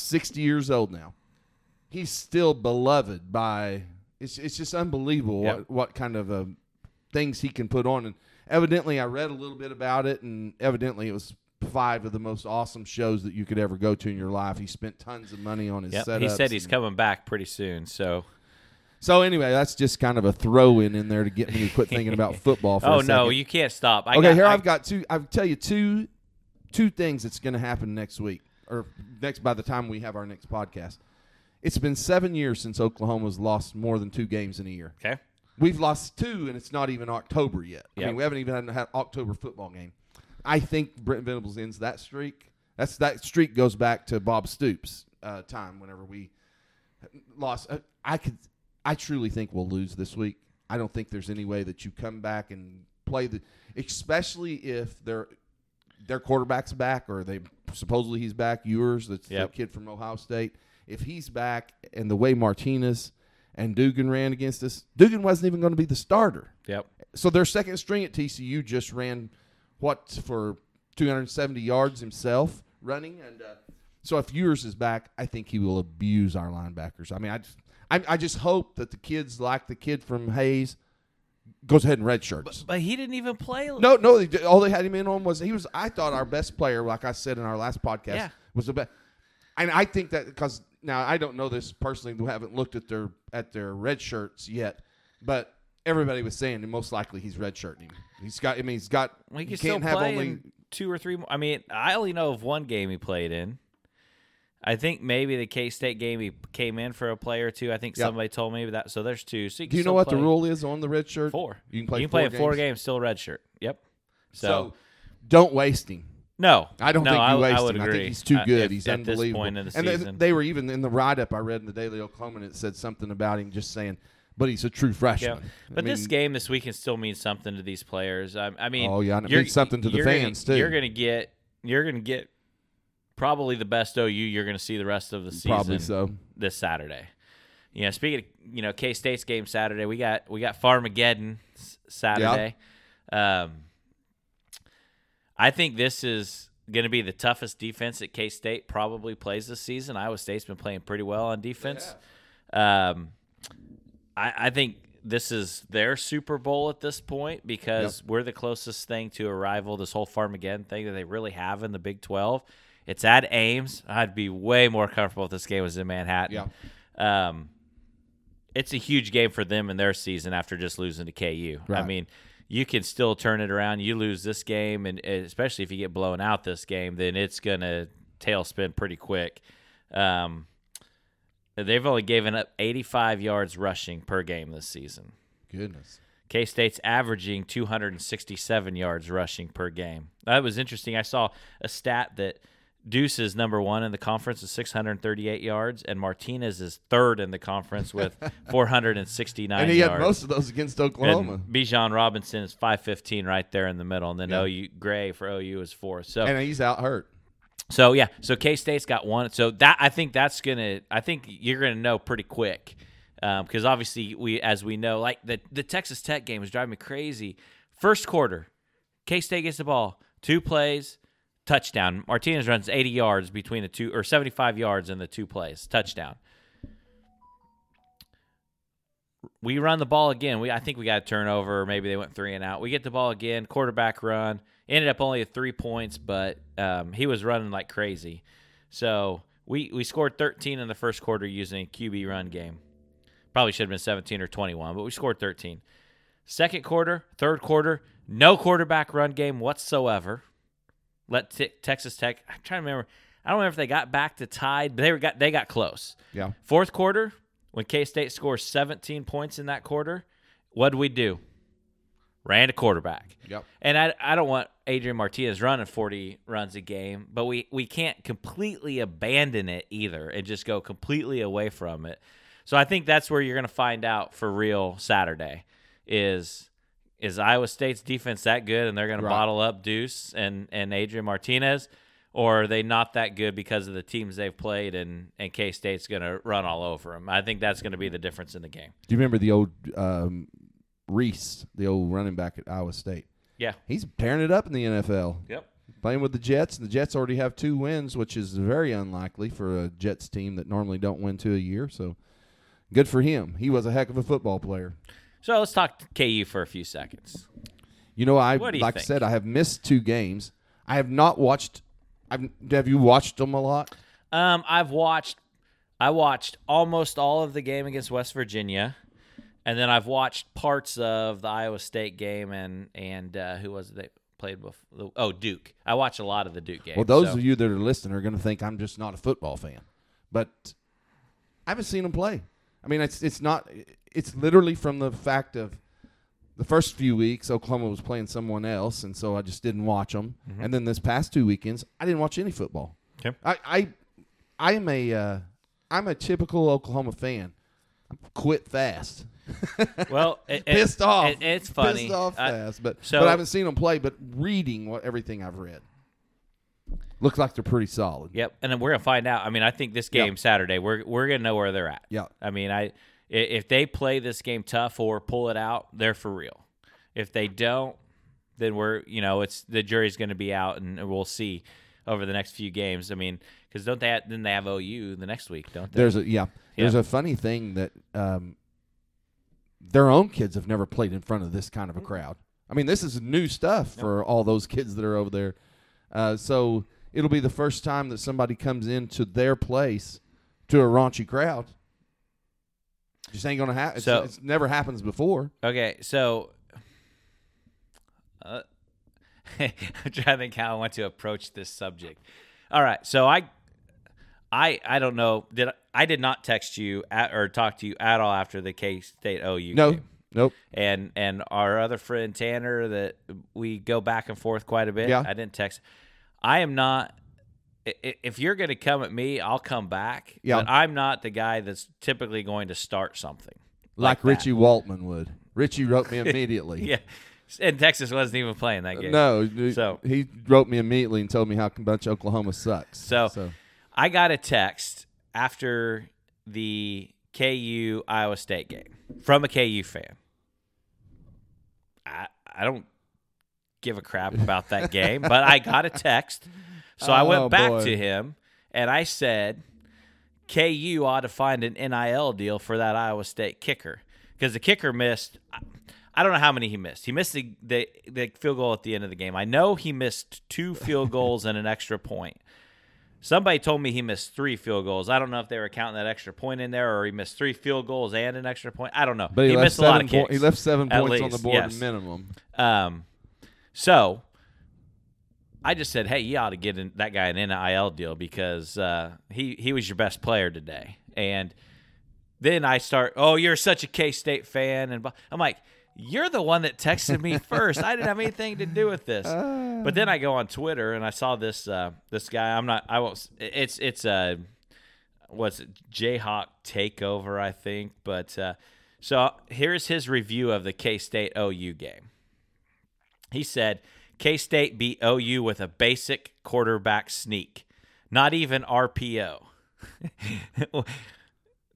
60 years old now. He's still beloved by, it's just unbelievable what kind of things he can put on. And evidently, I read a little bit about it, and evidently it was 5 of the most awesome shows that you could ever go to in your life. He spent tons of money on his setups. He said he's coming back pretty soon. So anyway, that's just kind of a throw-in there to get me to quit thinking about football for a second. Oh, no, you can't stop. I've got two. I'll tell you two things that's going to happen next week or by the time we have our next podcast. It's been 7 years since Oklahoma's lost more than 2 games in a year. Okay. We've lost 2, and it's not even October yet. Yep. I mean, we haven't even had an October football game. I think Brent Venables ends that streak. That streak goes back to Bob Stoops' time whenever we lost. I truly think we'll lose this week. I don't think there's any way that you come back and play especially if their quarterback's back or supposedly he's back. Yours, that's the kid from Ohio State. If he's back and the way Martinez and Dugan ran against us, Dugan wasn't even going to be the starter. Yep. So their second string at TCU just ran – what for 270 yards himself running, and so if yours is back, I think he will abuse our linebackers. I mean, I just hope that the kids like the kid from Hayes goes ahead and redshirts. But he didn't even play. No. All they had him in on was he was. I thought our best player, like I said in our last podcast, was the best. And I think that because now I don't know this personally, who haven't looked at their red shirts yet, but everybody was saying that most likely he's redshirting him. He's got. I mean, he's got. Well, he can't have only two or three more. I mean, I only know of one game he played in. I think maybe the K-State game he came in for a play or two. I think somebody told me that. So there's two. So do you know what the rule is on the red shirt? Four. You can play four games, still a red shirt. Yep. So don't waste him. No. I don't think you waste him. Agree. I think he's too good. He's unbelievable. At this point in the season. They were even in the write-up I read in the Daily Oklahoma, and it said something about him just saying, but he's a true freshman. Yeah. But this game this weekend still means something to these players. I mean, and it means something to the fans too. You're gonna get probably the best OU you're gonna see the rest of the season. Probably so. This Saturday. You know, speaking of K-State's game Saturday, we got Farmageddon Saturday. Yeah. I think this is going to be the toughest defense that K-State probably plays this season. Iowa State's been playing pretty well on defense. Yeah. I think this is their Super Bowl at this point because we're the closest thing to a rival, this whole Farmageddon thing that they really have in the Big 12. It's at Ames. I'd be way more comfortable if this game was in Manhattan. Yeah. It's a huge game for them in their season after just losing to KU. Right. I mean, you can still turn it around. You lose this game, and especially if you get blown out this game, then it's going to tailspin pretty quick. They've only given up 85 yards rushing per game this season. Goodness. K-State's averaging 267 yards rushing per game. That was interesting. I saw a stat that Deuce is number one in the conference with 638 yards, and Martinez is third in the conference with 469 yards. And he had most of those against Oklahoma. And Bijan Robinson is 515 right there in the middle, and then OU Gray for OU is fourth. So, and he's out hurt. So, yeah. So, K-State's got one. So, that I think you're going to know pretty quick because, obviously, as we know, like the Texas Tech game is driving me crazy. First quarter, K-State gets the ball, two plays, touchdown. Martinez runs 80 yards between the two, or 75 yards in the two plays. Touchdown. We run the ball again. I think we got a turnover, or maybe they went three and out. We get the ball again. Quarterback run. Ended up only at 3 points, but he was running like crazy. So we scored 13 in the first quarter using a QB run game. Probably should have been 17 or 21, but we scored 13. Second quarter, third quarter, no quarterback run game whatsoever. Texas Tech. I'm trying to remember. I don't remember if they got back to tied, but they got close. Yeah. Fourth quarter, when K-State scores 17 points in that quarter, what did we do? Ran a quarterback. Yep. And I don't want Adrian Martinez running 40 runs a game, but we can't completely abandon it either and just go completely away from it. So I think that's where you're going to find out for real Saturday is Iowa State's defense that good and they're going to bottle up Deuce and Adrian Martinez, or are they not that good because of the teams they've played and K-State's going to run all over them? I think that's going to be the difference in the game. Do you remember the old Reese, the old running back at Iowa State? Yeah. He's tearing it up in the NFL. Yep. Playing with the Jets, and the Jets already have 2 wins, which is very unlikely for a Jets team that normally don't win 2 a year. So good for him. He was a heck of a football player. So let's talk to KU for a few seconds. Like I said, I have missed 2 games. I have not watched. Have you watched them a lot? I watched almost all of the game against West Virginia, and then I've watched parts of the Iowa State game and who was it that played before? Oh, Duke. I watched a lot of the Duke game. Well, those of you that are listening are going to think I'm just not a football fan, but I haven't seen them play. I mean, it's not. It's literally from the fact of the first few weeks, Oklahoma was playing someone else, and so I just didn't watch them. Mm-hmm. And then this past 2 weekends, I didn't watch any football. Okay. I'm a typical Oklahoma fan. I quit fast. Well, pissed off. It's funny. Pissed off fast, but I haven't seen them play. But reading everything I've read, looks like they're pretty solid. Yep, and then we're gonna find out. I mean, I think this game Saturday, we're gonna know where they're at. Yeah. I mean, if they play this game tough or pull it out, they're for real. If they don't, then it's the jury's gonna be out, and we'll see over the next few games. I mean, because they have OU the next week, don't they? There's a funny thing that their own kids have never played in front of this kind of a crowd. I mean, this is new stuff for all those kids that are over there. So it'll be the first time that somebody comes into their place to a raunchy crowd. Just ain't going to happen. So, it's never happens before. Okay, so I'm trying to think how I want to approach this subject. All right, so I don't know. I did not text you or talk to you at all after the K-State OU game. Nope. And our other friend Tanner, that we go back and forth quite a bit. Yeah. I didn't text. I am not. If you're going to come at me, I'll come back. Yeah. But I'm not the guy that's typically going to start something like Richie Waltman would. Richie wrote me immediately. Yeah. And Texas wasn't even playing that game. No. So he wrote me immediately and told me how much Oklahoma sucks. So I got a text after the KU Iowa State game from a KU fan. I don't give a crap about that game, but I got a text. So I went back to him, and I said, KU ought to find an NIL deal for that Iowa State kicker. Because the kicker missed – I don't know how many he missed. He missed the field goal at the end of the game. I know he missed 2 field goals and an extra point. Somebody told me he missed 3 field goals. I don't know if they were counting that extra point in there, or he missed 3 field goals and an extra point. I don't know. But he missed a lot of kicks. He left 7 points on the board minimum. So I just said, hey, you ought to get that guy an NIL deal, because he was your best player today. And then I start, oh, you're such a K-State fan. And I'm like, you're the one that texted me first. I didn't have anything to do with this. But then I go on Twitter and I saw this this guy. I'm not. I won't. It's a what's it? Jayhawk Takeover, I think. But so here's his review of the K-State OU game. He said, K-State beat OU with a basic quarterback sneak, not even RPO.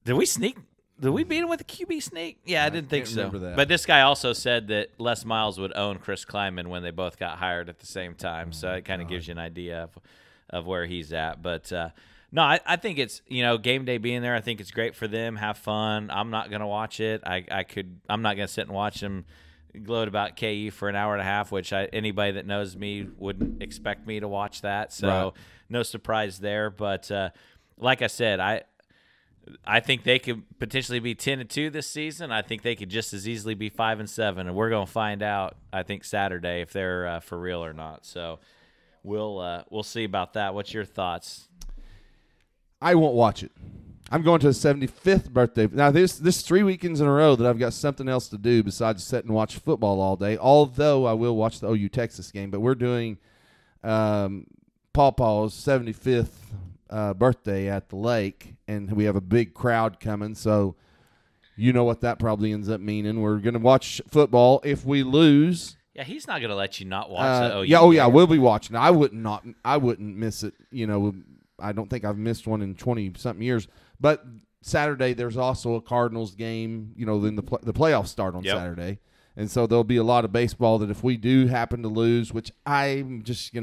Did we sneak? Did we beat him with a QB sneak? Yeah, I didn't think so. But this guy also said that Les Miles would own Chris Kleiman when they both got hired at the same time. So it kind of gives you an idea of where he's at. But no, I think it's, you know, game day being there. I think it's great for them. Have fun. I'm not going to watch it. I'm not going to sit and watch them gloat about KU for an hour and a half, which anybody that knows me wouldn't expect me to watch that. So no surprise there. But like I said, I think they could potentially be 10-2 this season. I think they could just as easily be 5-7, and we're going to find out, I think, Saturday if they're for real or not. So we'll see about that. What's your thoughts? I won't watch it. I'm going to a 75th birthday. Now, this 3 weekends in a row that I've got something else to do besides sit and watch football all day, although I will watch the OU Texas game. But we're doing Paw Paw's 75th birthday at the lake, and we have a big crowd coming, so you know what that probably ends up meaning. We're going to watch football if we lose. Yeah, he's not going to let you not watch the OU. Yeah, oh yeah, we'll be watching. I wouldn't miss it. You know, I don't think I've missed one in 20-something years. But Saturday there's also a Cardinals game. You know, then the playoffs start on Saturday, and so there'll be a lot of baseball that if we do happen to lose, which I'm not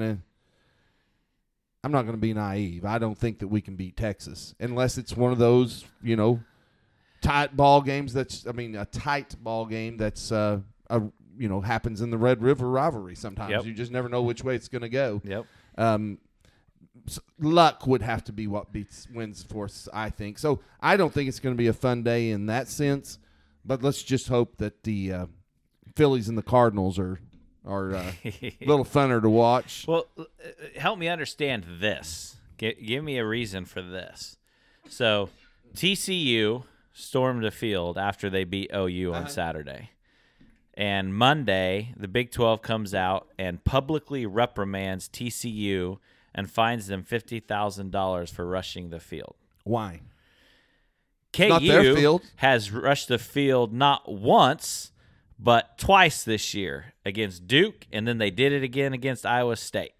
going to be naive. I don't think that we can beat Texas unless it's one of those, you know, tight ball games. A tight ball game that's, happens in the Red River rivalry sometimes. Yep. You just never know which way it's going to go. Yep. So luck would have to be what wins for us, I think. So I don't think it's going to be a fun day in that sense, but let's just hope that the Phillies and the Cardinals are a little funner to watch. Well, help me understand this. Give me a reason for this. So, TCU stormed the field after they beat OU on Saturday. And Monday, the Big 12 comes out and publicly reprimands TCU and fines them $50,000 for rushing the field. Why? KU has rushed the field not once, but twice this year against Duke, and then they did it again against Iowa State.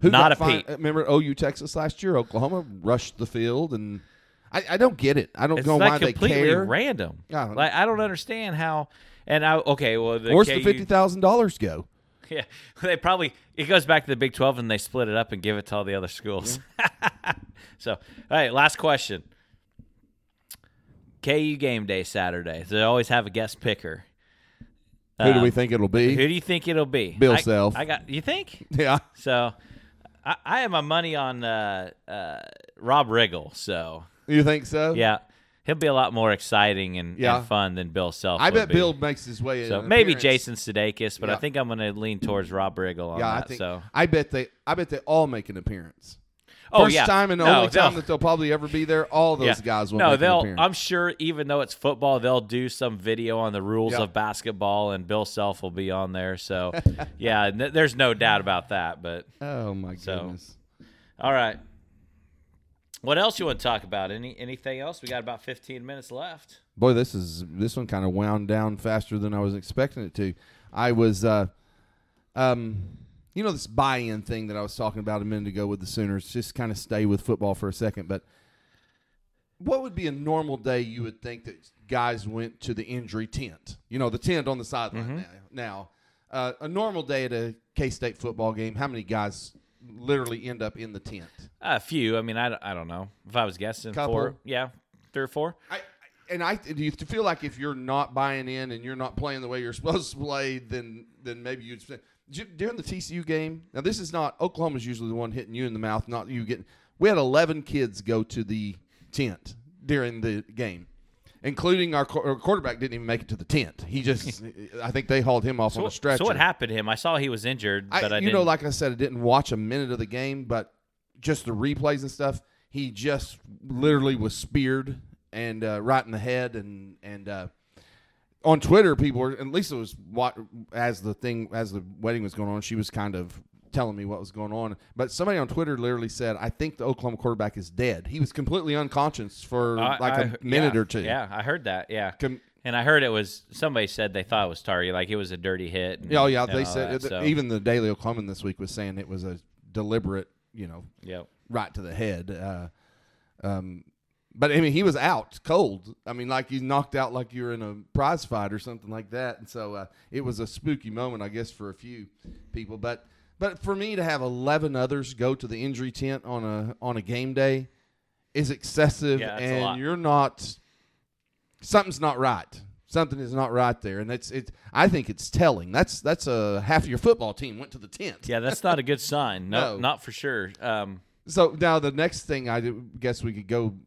Remember OU Texas last year? Oklahoma rushed the field, and I don't get it. I don't know why they care. It's completely random. I don't understand how. Where's the $50,000 go? Yeah, it goes back to the Big 12, and they split it up and give it to all the other schools. Yeah. So, all right, last question. KU game day Saturday. They always have a guest picker. Who do we think it'll be? Who do you think it'll be? Bill Self. I got. You think? Yeah. So, I have my money on Rob Riggle. So you think so? Yeah, he'll be a lot more exciting and fun than Bill Self. I bet Bill makes his way in. So maybe Jason Sudeikis, but I think I'm going to lean towards Rob Riggle on that. I bet they all make an appearance. First time and only time that they'll probably ever be there, all those guys will make an appearance. I'm sure even though it's football, they'll do some video on the rules of basketball, and Bill Self will be on there. So, there's no doubt about that. But oh, my goodness. All right. What else you want to talk about? Anything else? We got about 15 minutes left. Boy, this one kind of wound down faster than I was expecting it to. I was you know, this buy-in thing that I was talking about a minute ago with the Sooners, just kind of stay with football for a second. But what would be a normal day you would think that guys went to the injury tent? You know, the tent on the sideline now. A normal day at a K-State football game, how many guys literally end up in the tent? A few. I mean, I don't know. If I was guessing, couple. Four. Yeah, three or four. Do you feel like if you're not buying in and you're not playing the way you're supposed to play, then maybe you'd spend – during the TCU game, now this is not – Oklahoma's usually the one hitting you in the mouth, not you getting – we had 11 kids go to the tent during the game, including our quarterback didn't even make it to the tent. He just – I think they hauled him off on a stretcher. So what happened to him? I saw he was injured, but I didn't. You know, like I said, I didn't watch a minute of the game, but just the replays and stuff, he just literally was speared and right in the head and on Twitter, people were, and Lisa was, as the wedding was going on, she was kind of telling me what was going on. But somebody on Twitter literally said, I think the Oklahoma quarterback is dead. He was completely unconscious for a minute or two. Yeah, I heard that, yeah. And I heard it was, somebody said they thought it was Tari, like it was a dirty hit. They said, even the Daily Oklahoman this week was saying it was a deliberate, right to the head. But, I mean, he was out cold. I mean, like he's knocked out like you're in a prize fight or something like that. And so it was a spooky moment, I guess, for a few people. But for me to have 11 others go to the injury tent on a game day is excessive. Yeah, that's a lot. Something's not right. Something is not right there, and I think it's telling. That's a half of your football team went to the tent. Yeah, that's not a good sign. No, not for sure. So now the next thing I guess we could go –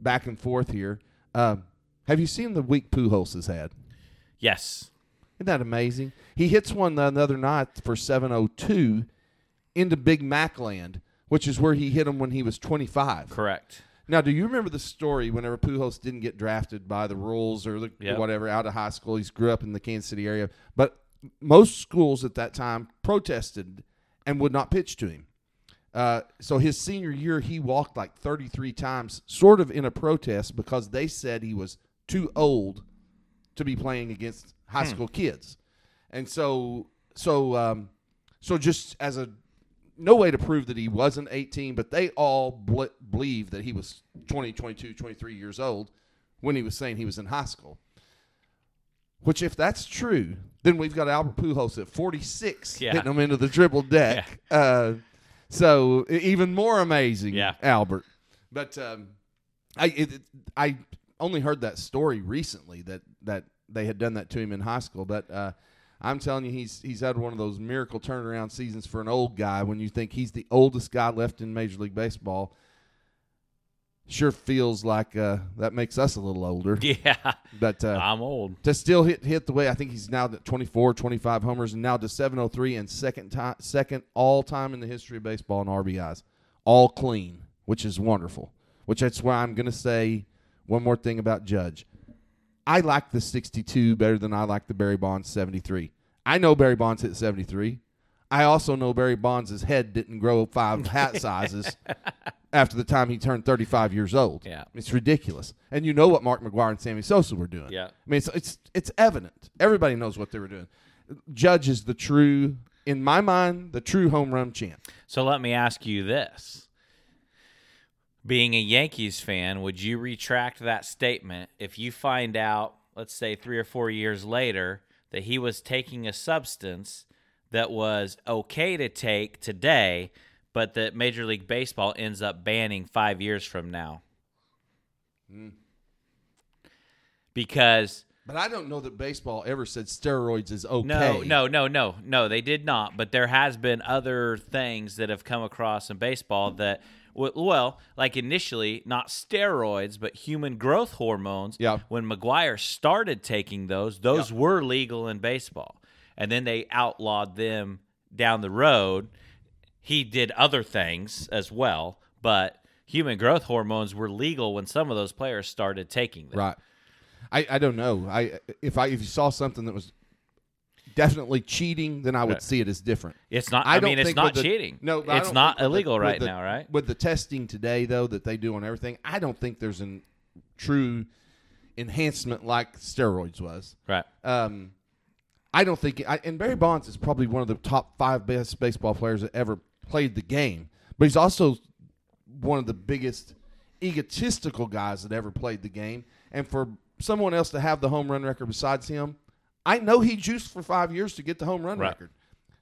back and forth here. Have you seen the week Pujols has had? Yes. Isn't that amazing? He hits one the other night for 702 into Big Mac land, which is where he hit him when he was 25. Correct. Now, do you remember the story whenever Pujols didn't get drafted by the rules or whatever out of high school? He grew up in the Kansas City area. But most schools at that time protested and would not pitch to him. So his senior year, he walked like 33 times, sort of in a protest because they said he was too old to be playing against high school kids. And so just as no way to prove that he wasn't 18, but they all believed that he was 20, 22, 23 years old when he was saying he was in high school. Which, if that's true, then we've got Albert Pujols at 46 hitting him into the triple deck. Yeah. So even more amazing, Albert. But I only heard that story recently that they had done that to him in high school. But I'm telling you, he's had one of those miracle turnaround seasons for an old guy. When you think he's the oldest guy left in Major League Baseball, sure feels like that makes us a little older. Yeah, but I'm old to still hit the way I think he's now at 24, 25 homers, and now to 703 and second all time in the history of baseball in RBIs, all clean, which is wonderful. Which that's why I'm going to say one more thing about Judge. I like the 62 better than I like the Barry Bonds 73. I know Barry Bonds hit 73. I also know Barry Bonds' head didn't grow 5 hat sizes after the time he turned 35 years old. Yeah. It's ridiculous. And you know what Mark McGwire and Sammy Sosa were doing. Yeah. I mean, it's evident. Everybody knows what they were doing. Judge is in my mind, the true home run champ. So let me ask you this. Being a Yankees fan, would you retract that statement if you find out, let's say 3 or 4 years later, that he was taking a substance that was okay to take today, but that Major League Baseball ends up banning 5 years from now? because... But I don't know that baseball ever said steroids is okay. No, they did not. But there has been other things that have come across in baseball that, well, like initially, not steroids, but human growth hormones. Yeah. When McGuire started taking those were legal in baseball. And then they outlawed them down the road. He did other things as well, but human growth hormones were legal when some of those players started taking them. Right. I don't know. If you saw something that was definitely cheating, then I would see it as different. It's not. I mean, it's not cheating. No, it's not illegal right now, right? With the testing today, though, that they do on everything, I don't think there's a true enhancement like steroids was. Right. I don't think. And Barry Bonds is probably one of the top 5 best baseball players that ever played the game, but he's also one of the biggest egotistical guys that ever played the game, and for someone else to have the home run record besides him, I know he juiced for 5 years to get the home run record.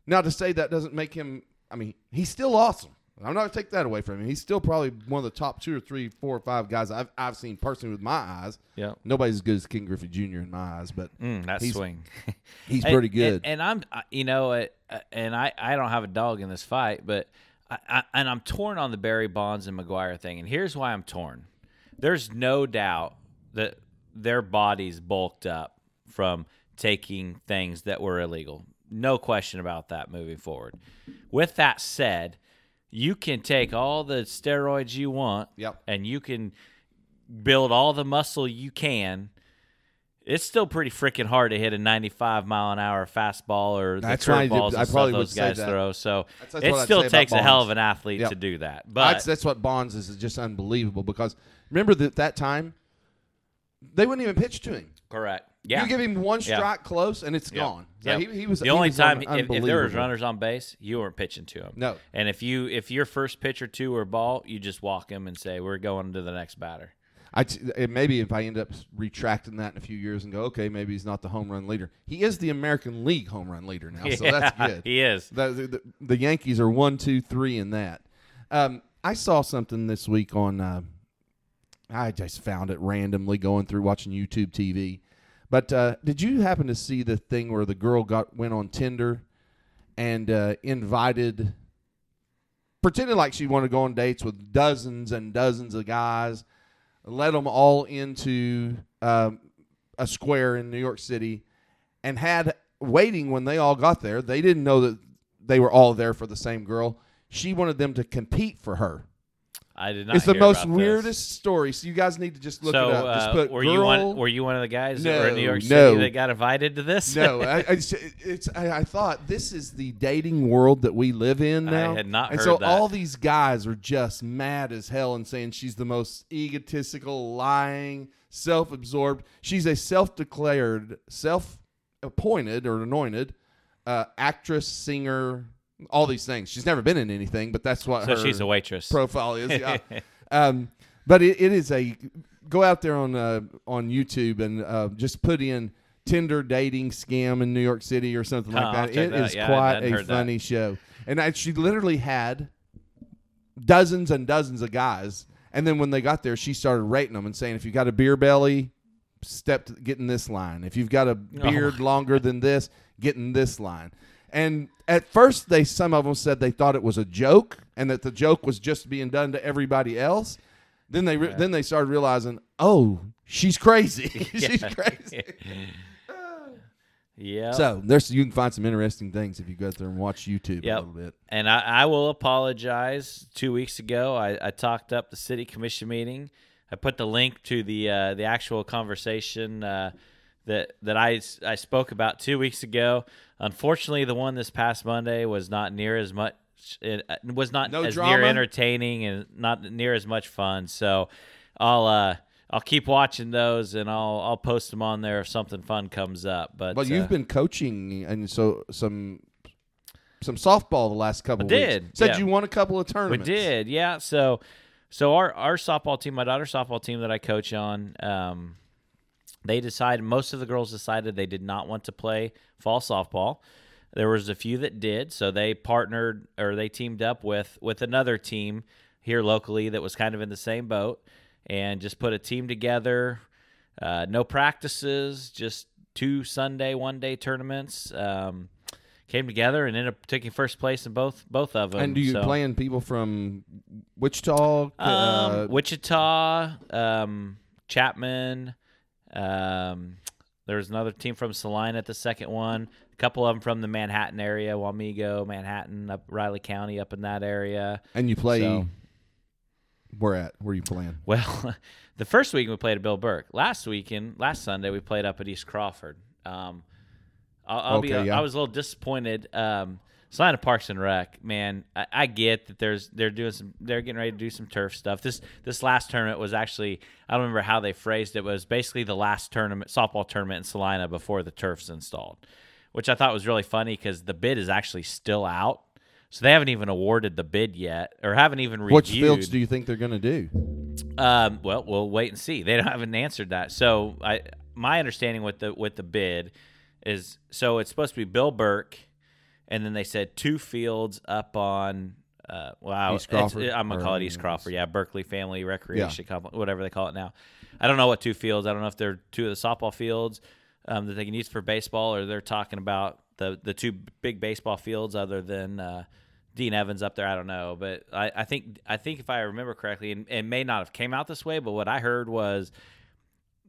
Now, to say that doesn't make him, I mean, he's still awesome. I'm not going to take that away from him. He's still probably one of the top 2 or 3, 4 or 5 guys I've seen personally with my eyes. Yeah, nobody's as good as King Griffey Jr. in my eyes, but that swing, he's pretty good. And I don't have a dog in this fight, but I'm torn on the Barry Bonds and McGuire thing. And here's why I'm torn. There's no doubt that their bodies bulked up from taking things that were illegal. No question about that moving forward. With that said, you can take all the steroids you want, and you can build all the muscle you can. It's still pretty freaking hard to hit a 95-mile-an-hour fastball or the curveballs and stuff those guys throw. So it still takes a hell of an athlete to do that. But that's what Bonds is just unbelievable, because remember that time, they wouldn't even pitch to him. Correct. Yeah. You give him one strike close, and it's gone. So he was the only time. If there was runners on base, you weren't pitching to him. No. And if your first pitch or two were ball, you just walk him and say, "We're going to the next batter." Maybe if I end up retracting that in a few years and go, okay, maybe he's not the home run leader. He is the American League home run leader now, so that's good. He is. The Yankees are 1, 2, 3 in that. I saw something this week on. I just found it randomly going through watching YouTube TV. But did you happen to see the thing where the girl went on Tinder and pretended like she wanted to go on dates with dozens and dozens of guys, let them all into a square in New York City, and had waiting when they all got there. They didn't know that they were all there for the same girl. She wanted them to compete for her. I did not. It's the most weirdest story. So you guys need to just look it up. Just put were you one of the guys that were in New York City that got invited to this? No, I thought this is the dating world that we live in now. I had not heard that. And so all these guys are just mad as hell and saying she's the most egotistical, lying, self-absorbed. She's a self-declared, self-appointed or anointed actress, singer. All these things. She's never been in anything, but that's what her she's a waitress. Profile is. Yeah. But it is a go out there on YouTube and just put in Tinder dating scam in New York City or something like that. It is quite a funny show. And she literally had dozens and dozens of guys. And then when they got there, she started rating them and saying, "If you got a beer belly, get in this line. If you've got a beard longer than this, get in this line." And at first, some of them said they thought it was a joke and that the joke was just being done to everybody else. Then they then they started realizing, oh, she's crazy. She's crazy. Yeah. So you can find some interesting things if you go there and watch YouTube a little bit. And I will apologize. 2 weeks ago, I talked up the city commission meeting. I put the link to the actual conversation that I spoke about 2 weeks ago. Unfortunately, the one this past Monday was not near as much. It was not as drama. Near entertaining and not near as much fun. So, I'll keep watching those and I'll post them on there if something fun comes up. But you've been coaching and so some softball the last couple. Weeks. Said you won a couple of tournaments. We did, yeah. So our softball team, my daughter's softball team that I coach on. They decided, most of the girls decided they did not want to play fall softball. There was a few that did, so they partnered or they teamed up with another team here locally that was kind of in the same boat and just put a team together. No practices, just 2 Sunday, 1-day tournaments. Came together and ended up taking first place in both of them. And do you playing people from Wichita? Wichita, Chapman. There was another team from Salina at the second one. A couple of them from the Manhattan area, Wamego, Manhattan, up Riley County, up in that area. And you play where you playing? Well, the first weekend we played at Bill Burke. Last Sunday, we played up at East Crawford. I was a little disappointed. Salina Parks and Rec, man. I get that they're getting ready to do some turf stuff. This last tournament was actually, I don't remember how they phrased it, was basically the last softball tournament in Salina before the turf's installed, which I thought was really funny because the bid is actually still out, so they haven't even awarded the bid yet, or haven't even reviewed. Which fields do you think they're going to do? Well, we'll wait and see. They haven't answered that. So my understanding with the bid is, so it's supposed to be Bill Burke, and then they said 2 fields up on East Crawford, I'm going to call it East Crawford. Yeah, Berkeley Family Recreation, whatever they call it now. I don't know what 2 fields. I don't know if they're 2 of the softball fields that they can use for baseball, or they're talking about the 2 big baseball fields other than Dean Evans up there. I don't know. But I think if I remember correctly, and it may not have came out this way, but what I heard was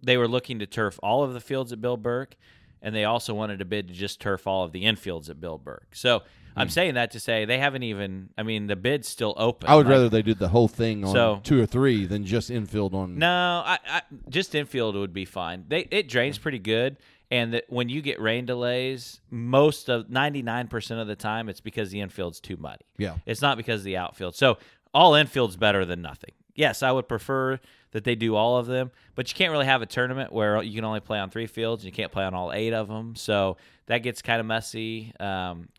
they were looking to turf all of the fields at Bill Burke, and they also wanted a bid to just turf all of the infields at Bill Burke. So I'm saying that to say they haven't even – I mean, the bid's still open. I would rather they did the whole thing on 2 or 3 than just infield on – No, I just infield would be fine. It drains pretty good, and when you get rain delays, 99% of the time it's because the infield's too muddy. Yeah. It's not because of the outfield. So all infield's better than nothing. Yes, I would prefer that they do all of them, but you can't really have a tournament where you can only play on 3 fields and you can't play on all 8 of them, so that gets kind of messy.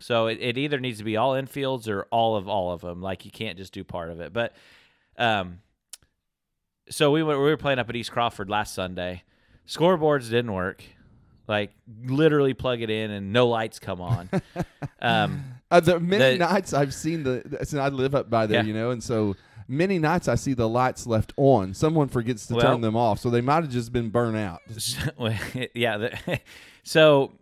So it either needs to be all infields or all of them. Like, you can't just do part of it. But so we were playing up at East Crawford last Sunday. Scoreboards didn't work. Like, literally plug it in and no lights come on. The many nights I've seen and I live up by there, you know, and so – many nights I see the lights left on. Someone forgets to turn them off, so they might have just been burnt out. So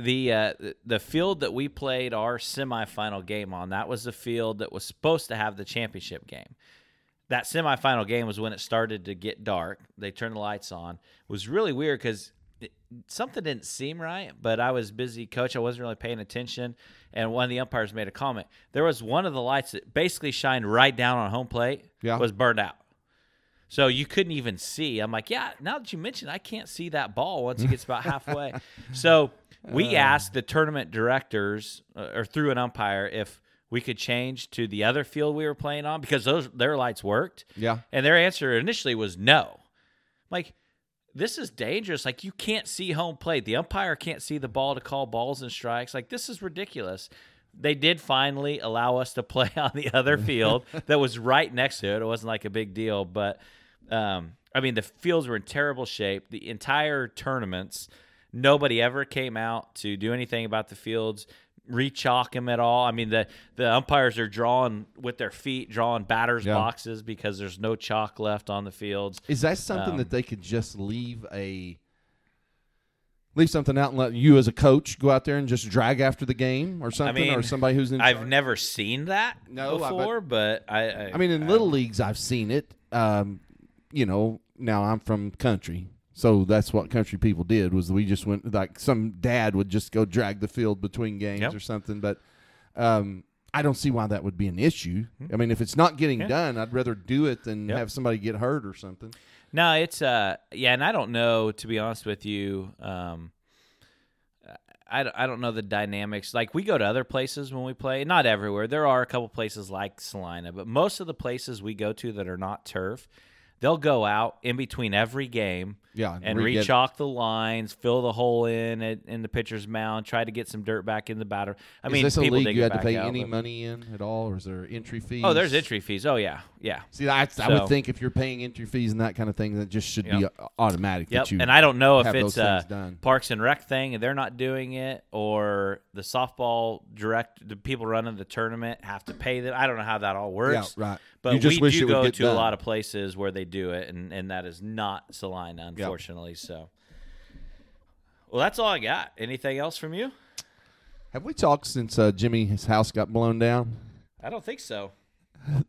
the field that we played our semifinal game on, that was the field that was supposed to have the championship game. That semifinal game was when it started to get dark. They turned the lights on. It was really weird because something didn't seem right, but I was busy coaching. I wasn't really paying attention, and one of the umpires made a comment. There was one of the lights that basically shined right down on home plate, was burned out. So you couldn't even see. I'm like, yeah, now that you mentioned, I can't see that ball once it gets about halfway. So we asked the tournament directors, or through an umpire, if we could change to the other field we were playing on, because their lights worked. Yeah. And their answer initially was no. I'm like, this is dangerous. Like, you can't see home plate. The umpire can't see the ball to call balls and strikes. Like, this is ridiculous. They did finally allow us to play on the other field that was right next to it. It wasn't like a big deal, but I mean, the fields were in terrible shape. The entire tournaments, nobody ever came out to do anything about the fields, rechalk them at all. I mean, the umpires are drawing with their feet, drawing batters' boxes because there's no chalk left on the fields. Is that something that they could just leave something out and let you as a coach go out there and just drag after the game or something, or somebody who's in charge? I've never seen that before, but I mean, in little leagues I've seen it. You know, now I'm from country. So that's what country people did, was we just went, like, some dad would just go drag the field between games or something. But I don't see why that would be an issue. I mean, if it's not getting done, I'd rather do it than have somebody get hurt or something. No, it's and I don't know, to be honest with you, I don't know the dynamics. Like, we go to other places when we play. Not everywhere. There are a couple places like Salina, but most of the places we go to that are not turf, they'll go out in between every game and rechalk the lines, fill the hole in the pitcher's mound, try to get some dirt back in the batter. I mean, is this a league you had to pay any money in at all, or is there entry fees? Oh, there's entry fees. Oh, yeah. See, I would think if you're paying entry fees and that kind of thing, that just should be automatic. Yep. And I don't know if it's a Parks and Rec thing and they're not doing it, or the softball the people running the tournament have to pay them. I don't know how that all works. Yeah, right. But we do go to a lot of places where they do it, and that is not Salina, unfortunately. unfortunately. So, well, that's all I got. Anything else from you? Have we talked since Jimmy's house got blown down? I don't think so.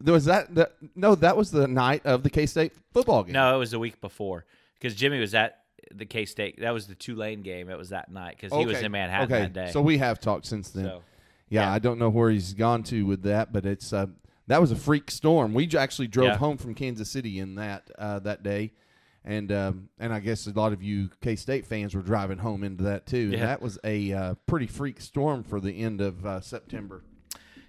There was that was the night of the K-State football game. No, it was the week before because Jimmy was at the K-State. That was the Tulane game. It was that night because he was in Manhattan that day. So we have talked since then. So, yeah, I don't know where he's gone to with that, but it's that was a freak storm. We actually drove home from Kansas City in that day. And I guess a lot of you K-State fans were driving home into that too. Yeah. That was a pretty freak storm for the end of September.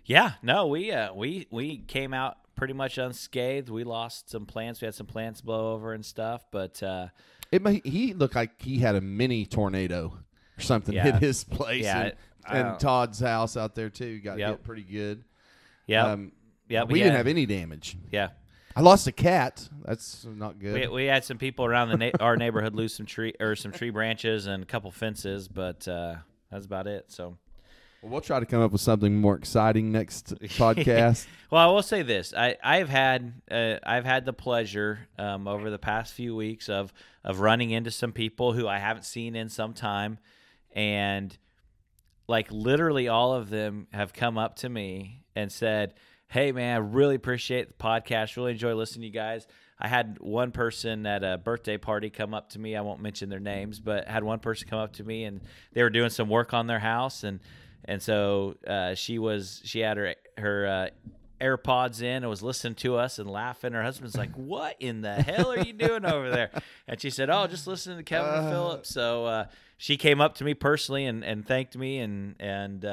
Yeah, no, we came out pretty much unscathed. We lost some plants. We had some plants blow over and stuff, but he looked like he had a mini tornado or something hit his place and Todd's house out there too got hit pretty good. Yeah, we didn't have any damage. Yeah. I lost a cat. That's not good. We had some people around our neighborhood lose some tree branches and a couple fences, but that's about it. So, well, we'll try to come up with something more exciting next podcast. Well, I will say this: I've had the pleasure over the past few weeks of running into some people who I haven't seen in some time, and like literally all of them have come up to me and said, "Hey, man, I really appreciate the podcast. Really enjoy listening to you guys." I had one person at a birthday party come up to me. I won't mention their names, but had one person come up to me, and they were doing some work on their house, and so she had her AirPods in and was listening to us and laughing. Her husband's like, "What in the hell are you doing over there?" And she said, "Oh, just listening to Kevin and Phillip." So she came up to me personally and thanked me and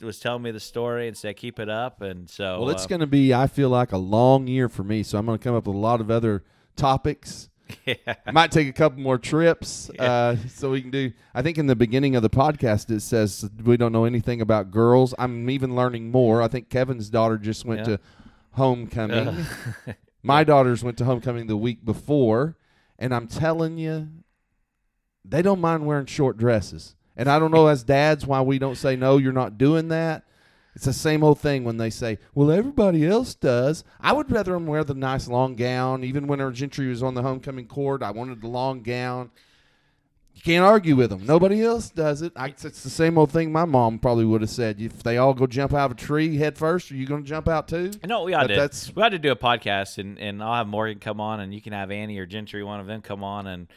was telling me the story and said, "Keep it up." And so, well, it's going to be, I feel like, a long year for me. So I'm going to come up with a lot of other topics. Yeah. Might take a couple more trips. Yeah. So we can do, I think in the beginning of the podcast, it says we don't know anything about girls. I'm even learning more. I think Kevin's daughter just went to homecoming. My daughters went to homecoming the week before. And I'm telling you, they don't mind wearing short dresses. And I don't know as dads why we don't say, "No, you're not doing that." It's the same old thing when they say, "Well, everybody else does." I would rather them wear the nice long gown. Even when our Gentry was on the homecoming court, I wanted the long gown. You can't argue with them. Nobody else does it. It's the same old thing my mom probably would have said. If they all go jump out of a tree head first, are you going to jump out too? No, we ought to do a podcast, and I'll have Morgan come on, and you can have Annie or Gentry, one of them, come on, and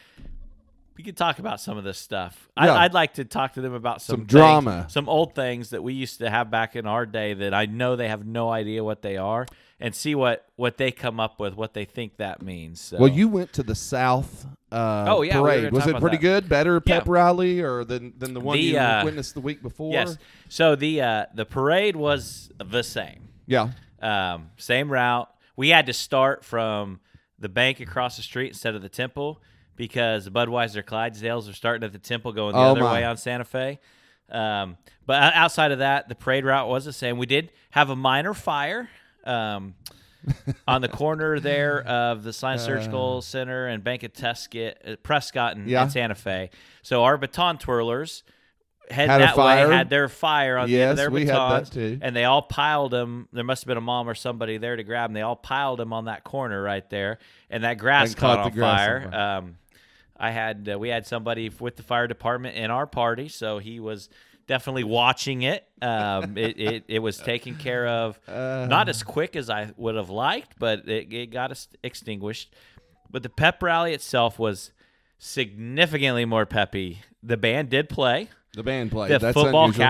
we could talk about some of this stuff. Yeah. I'd like to talk to them about some things, drama, some old things that we used to have back in our day that I know they have no idea what they are, and see what they come up with, what they think that means. So. Well, you went to the South parade. Was it pretty good? Better pep rally or than the one you witnessed the week before? Yes. So the parade was the same. Yeah. Same route. We had to start from the bank across the street instead of the temple, because the Budweiser Clydesdales are starting at the temple going the other way on Santa Fe. But outside of that, the parade route was the same. We did have a minor fire on the corner there of the Science Surgical Center and Bank of Prescott and Santa Fe. So our baton twirlers had their fire on the end of their batons. Had that too. And they all piled them. There must have been a mom or somebody there to grab them. They all piled them on that corner right there. And that grass caught on fire. We had somebody with the fire department in our party, so he was definitely watching it. It was taken care of, not as quick as I would have liked, but it got extinguished. But the pep rally itself was significantly more peppy. The band did play. The That's football unusual.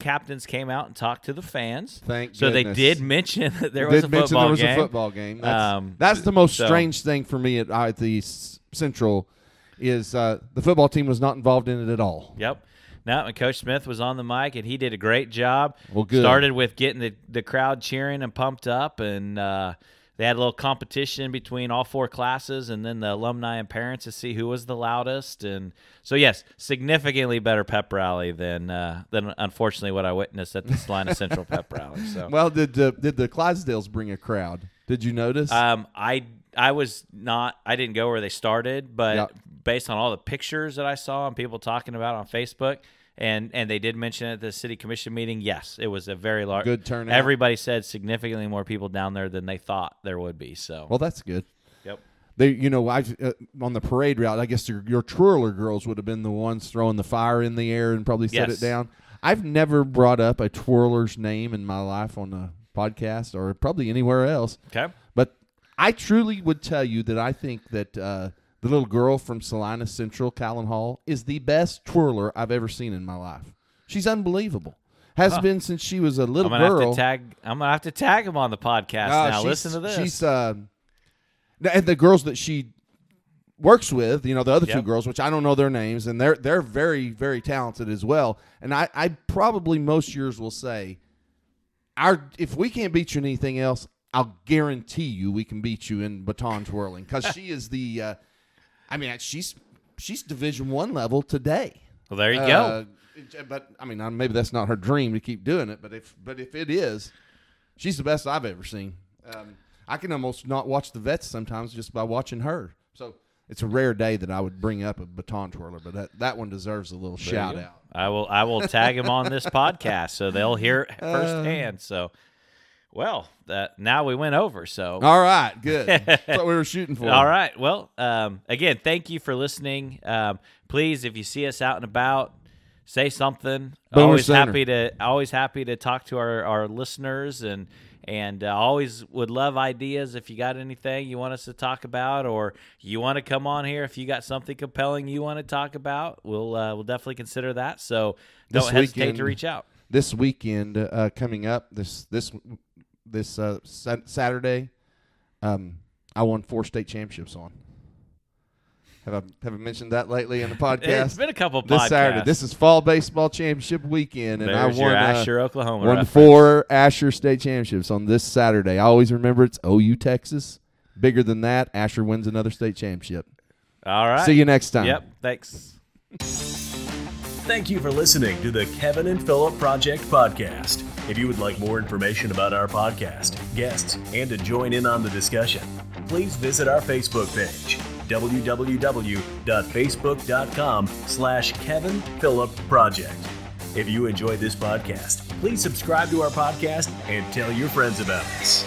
Captains came out and talked to the fans. Thank goodness. They did mention that there was a football game. That's the most strange thing for me at the Central is the football team was not involved in it at all. Yep. No, and Coach Smith was on the mic, and he did a great job. Well, good. Started with getting the crowd cheering and pumped up, and they had a little competition between all four classes and then the alumni and parents to see who was the loudest. And so, yes, significantly better pep rally than unfortunately what I witnessed at the Salina Central pep rally. So, well, did the Clydesdales bring a crowd? Did you notice? I didn't go where they started, but based on all the pictures that I saw and people talking about on Facebook, and they did mention at the city commission meeting, yes, it was a very large. Good turnout. Everybody said significantly more people down there than they thought there would be. So, well, that's good. Yep. They, you know, on the parade route, I guess your twirler girls would have been the ones throwing the fire in the air and probably set it down. I've never brought up a twirler's name in my life on a podcast or probably anywhere else. Okay. But I truly would tell you that I think that the little girl from Salinas Central, Callan Hall, is the best twirler I've ever seen in my life. She's unbelievable. Has been since she was a little girl. I'm gonna have to tag him on the podcast now. Listen to this. She's and the girls that she works with, you know, the other two girls, which I don't know their names, and they're very, very talented as well. And I probably most years will say, if we can't beat you in anything else, I'll guarantee you we can beat you in baton twirling, because she is the. I mean, she's Division I level today. Well, there you go. But I mean, maybe that's not her dream to keep doing it. But if it is, she's the best I've ever seen. I can almost not watch the vets sometimes just by watching her. So it's a rare day that I would bring up a baton twirler, but that one deserves a little shout out. I will tag him on this podcast so they'll hear it firsthand. So, well, now we went over. So all right, good. That's what we were shooting for. All right. Well, again, thank you for listening. Please, if you see us out and about, say something. Always happy to talk to our listeners, and always would love ideas. If you got anything you want us to talk about, or you want to come on here, if you got something compelling you want to talk about, we'll definitely consider that. So don't hesitate to reach out. This weekend coming up, this Saturday, I won 4 state championships on. Have I mentioned that lately in the podcast? It's been a couple podcasts. This Saturday, this is fall baseball championship weekend, and there's I won Asher, Oklahoma. Won 4 Asher state championships on this Saturday. I always remember it's OU, Texas. Bigger than that, Asher wins another state championship. All right. See you next time. Yep. Thanks. Thank you for listening to the Kevin and Phillip Project podcast. If you would like more information about our podcast, guests, and to join in on the discussion, please visit our Facebook page. www.facebook.com/Kevin Phillip Project. If you enjoyed this podcast, please subscribe to our podcast and tell your friends about us.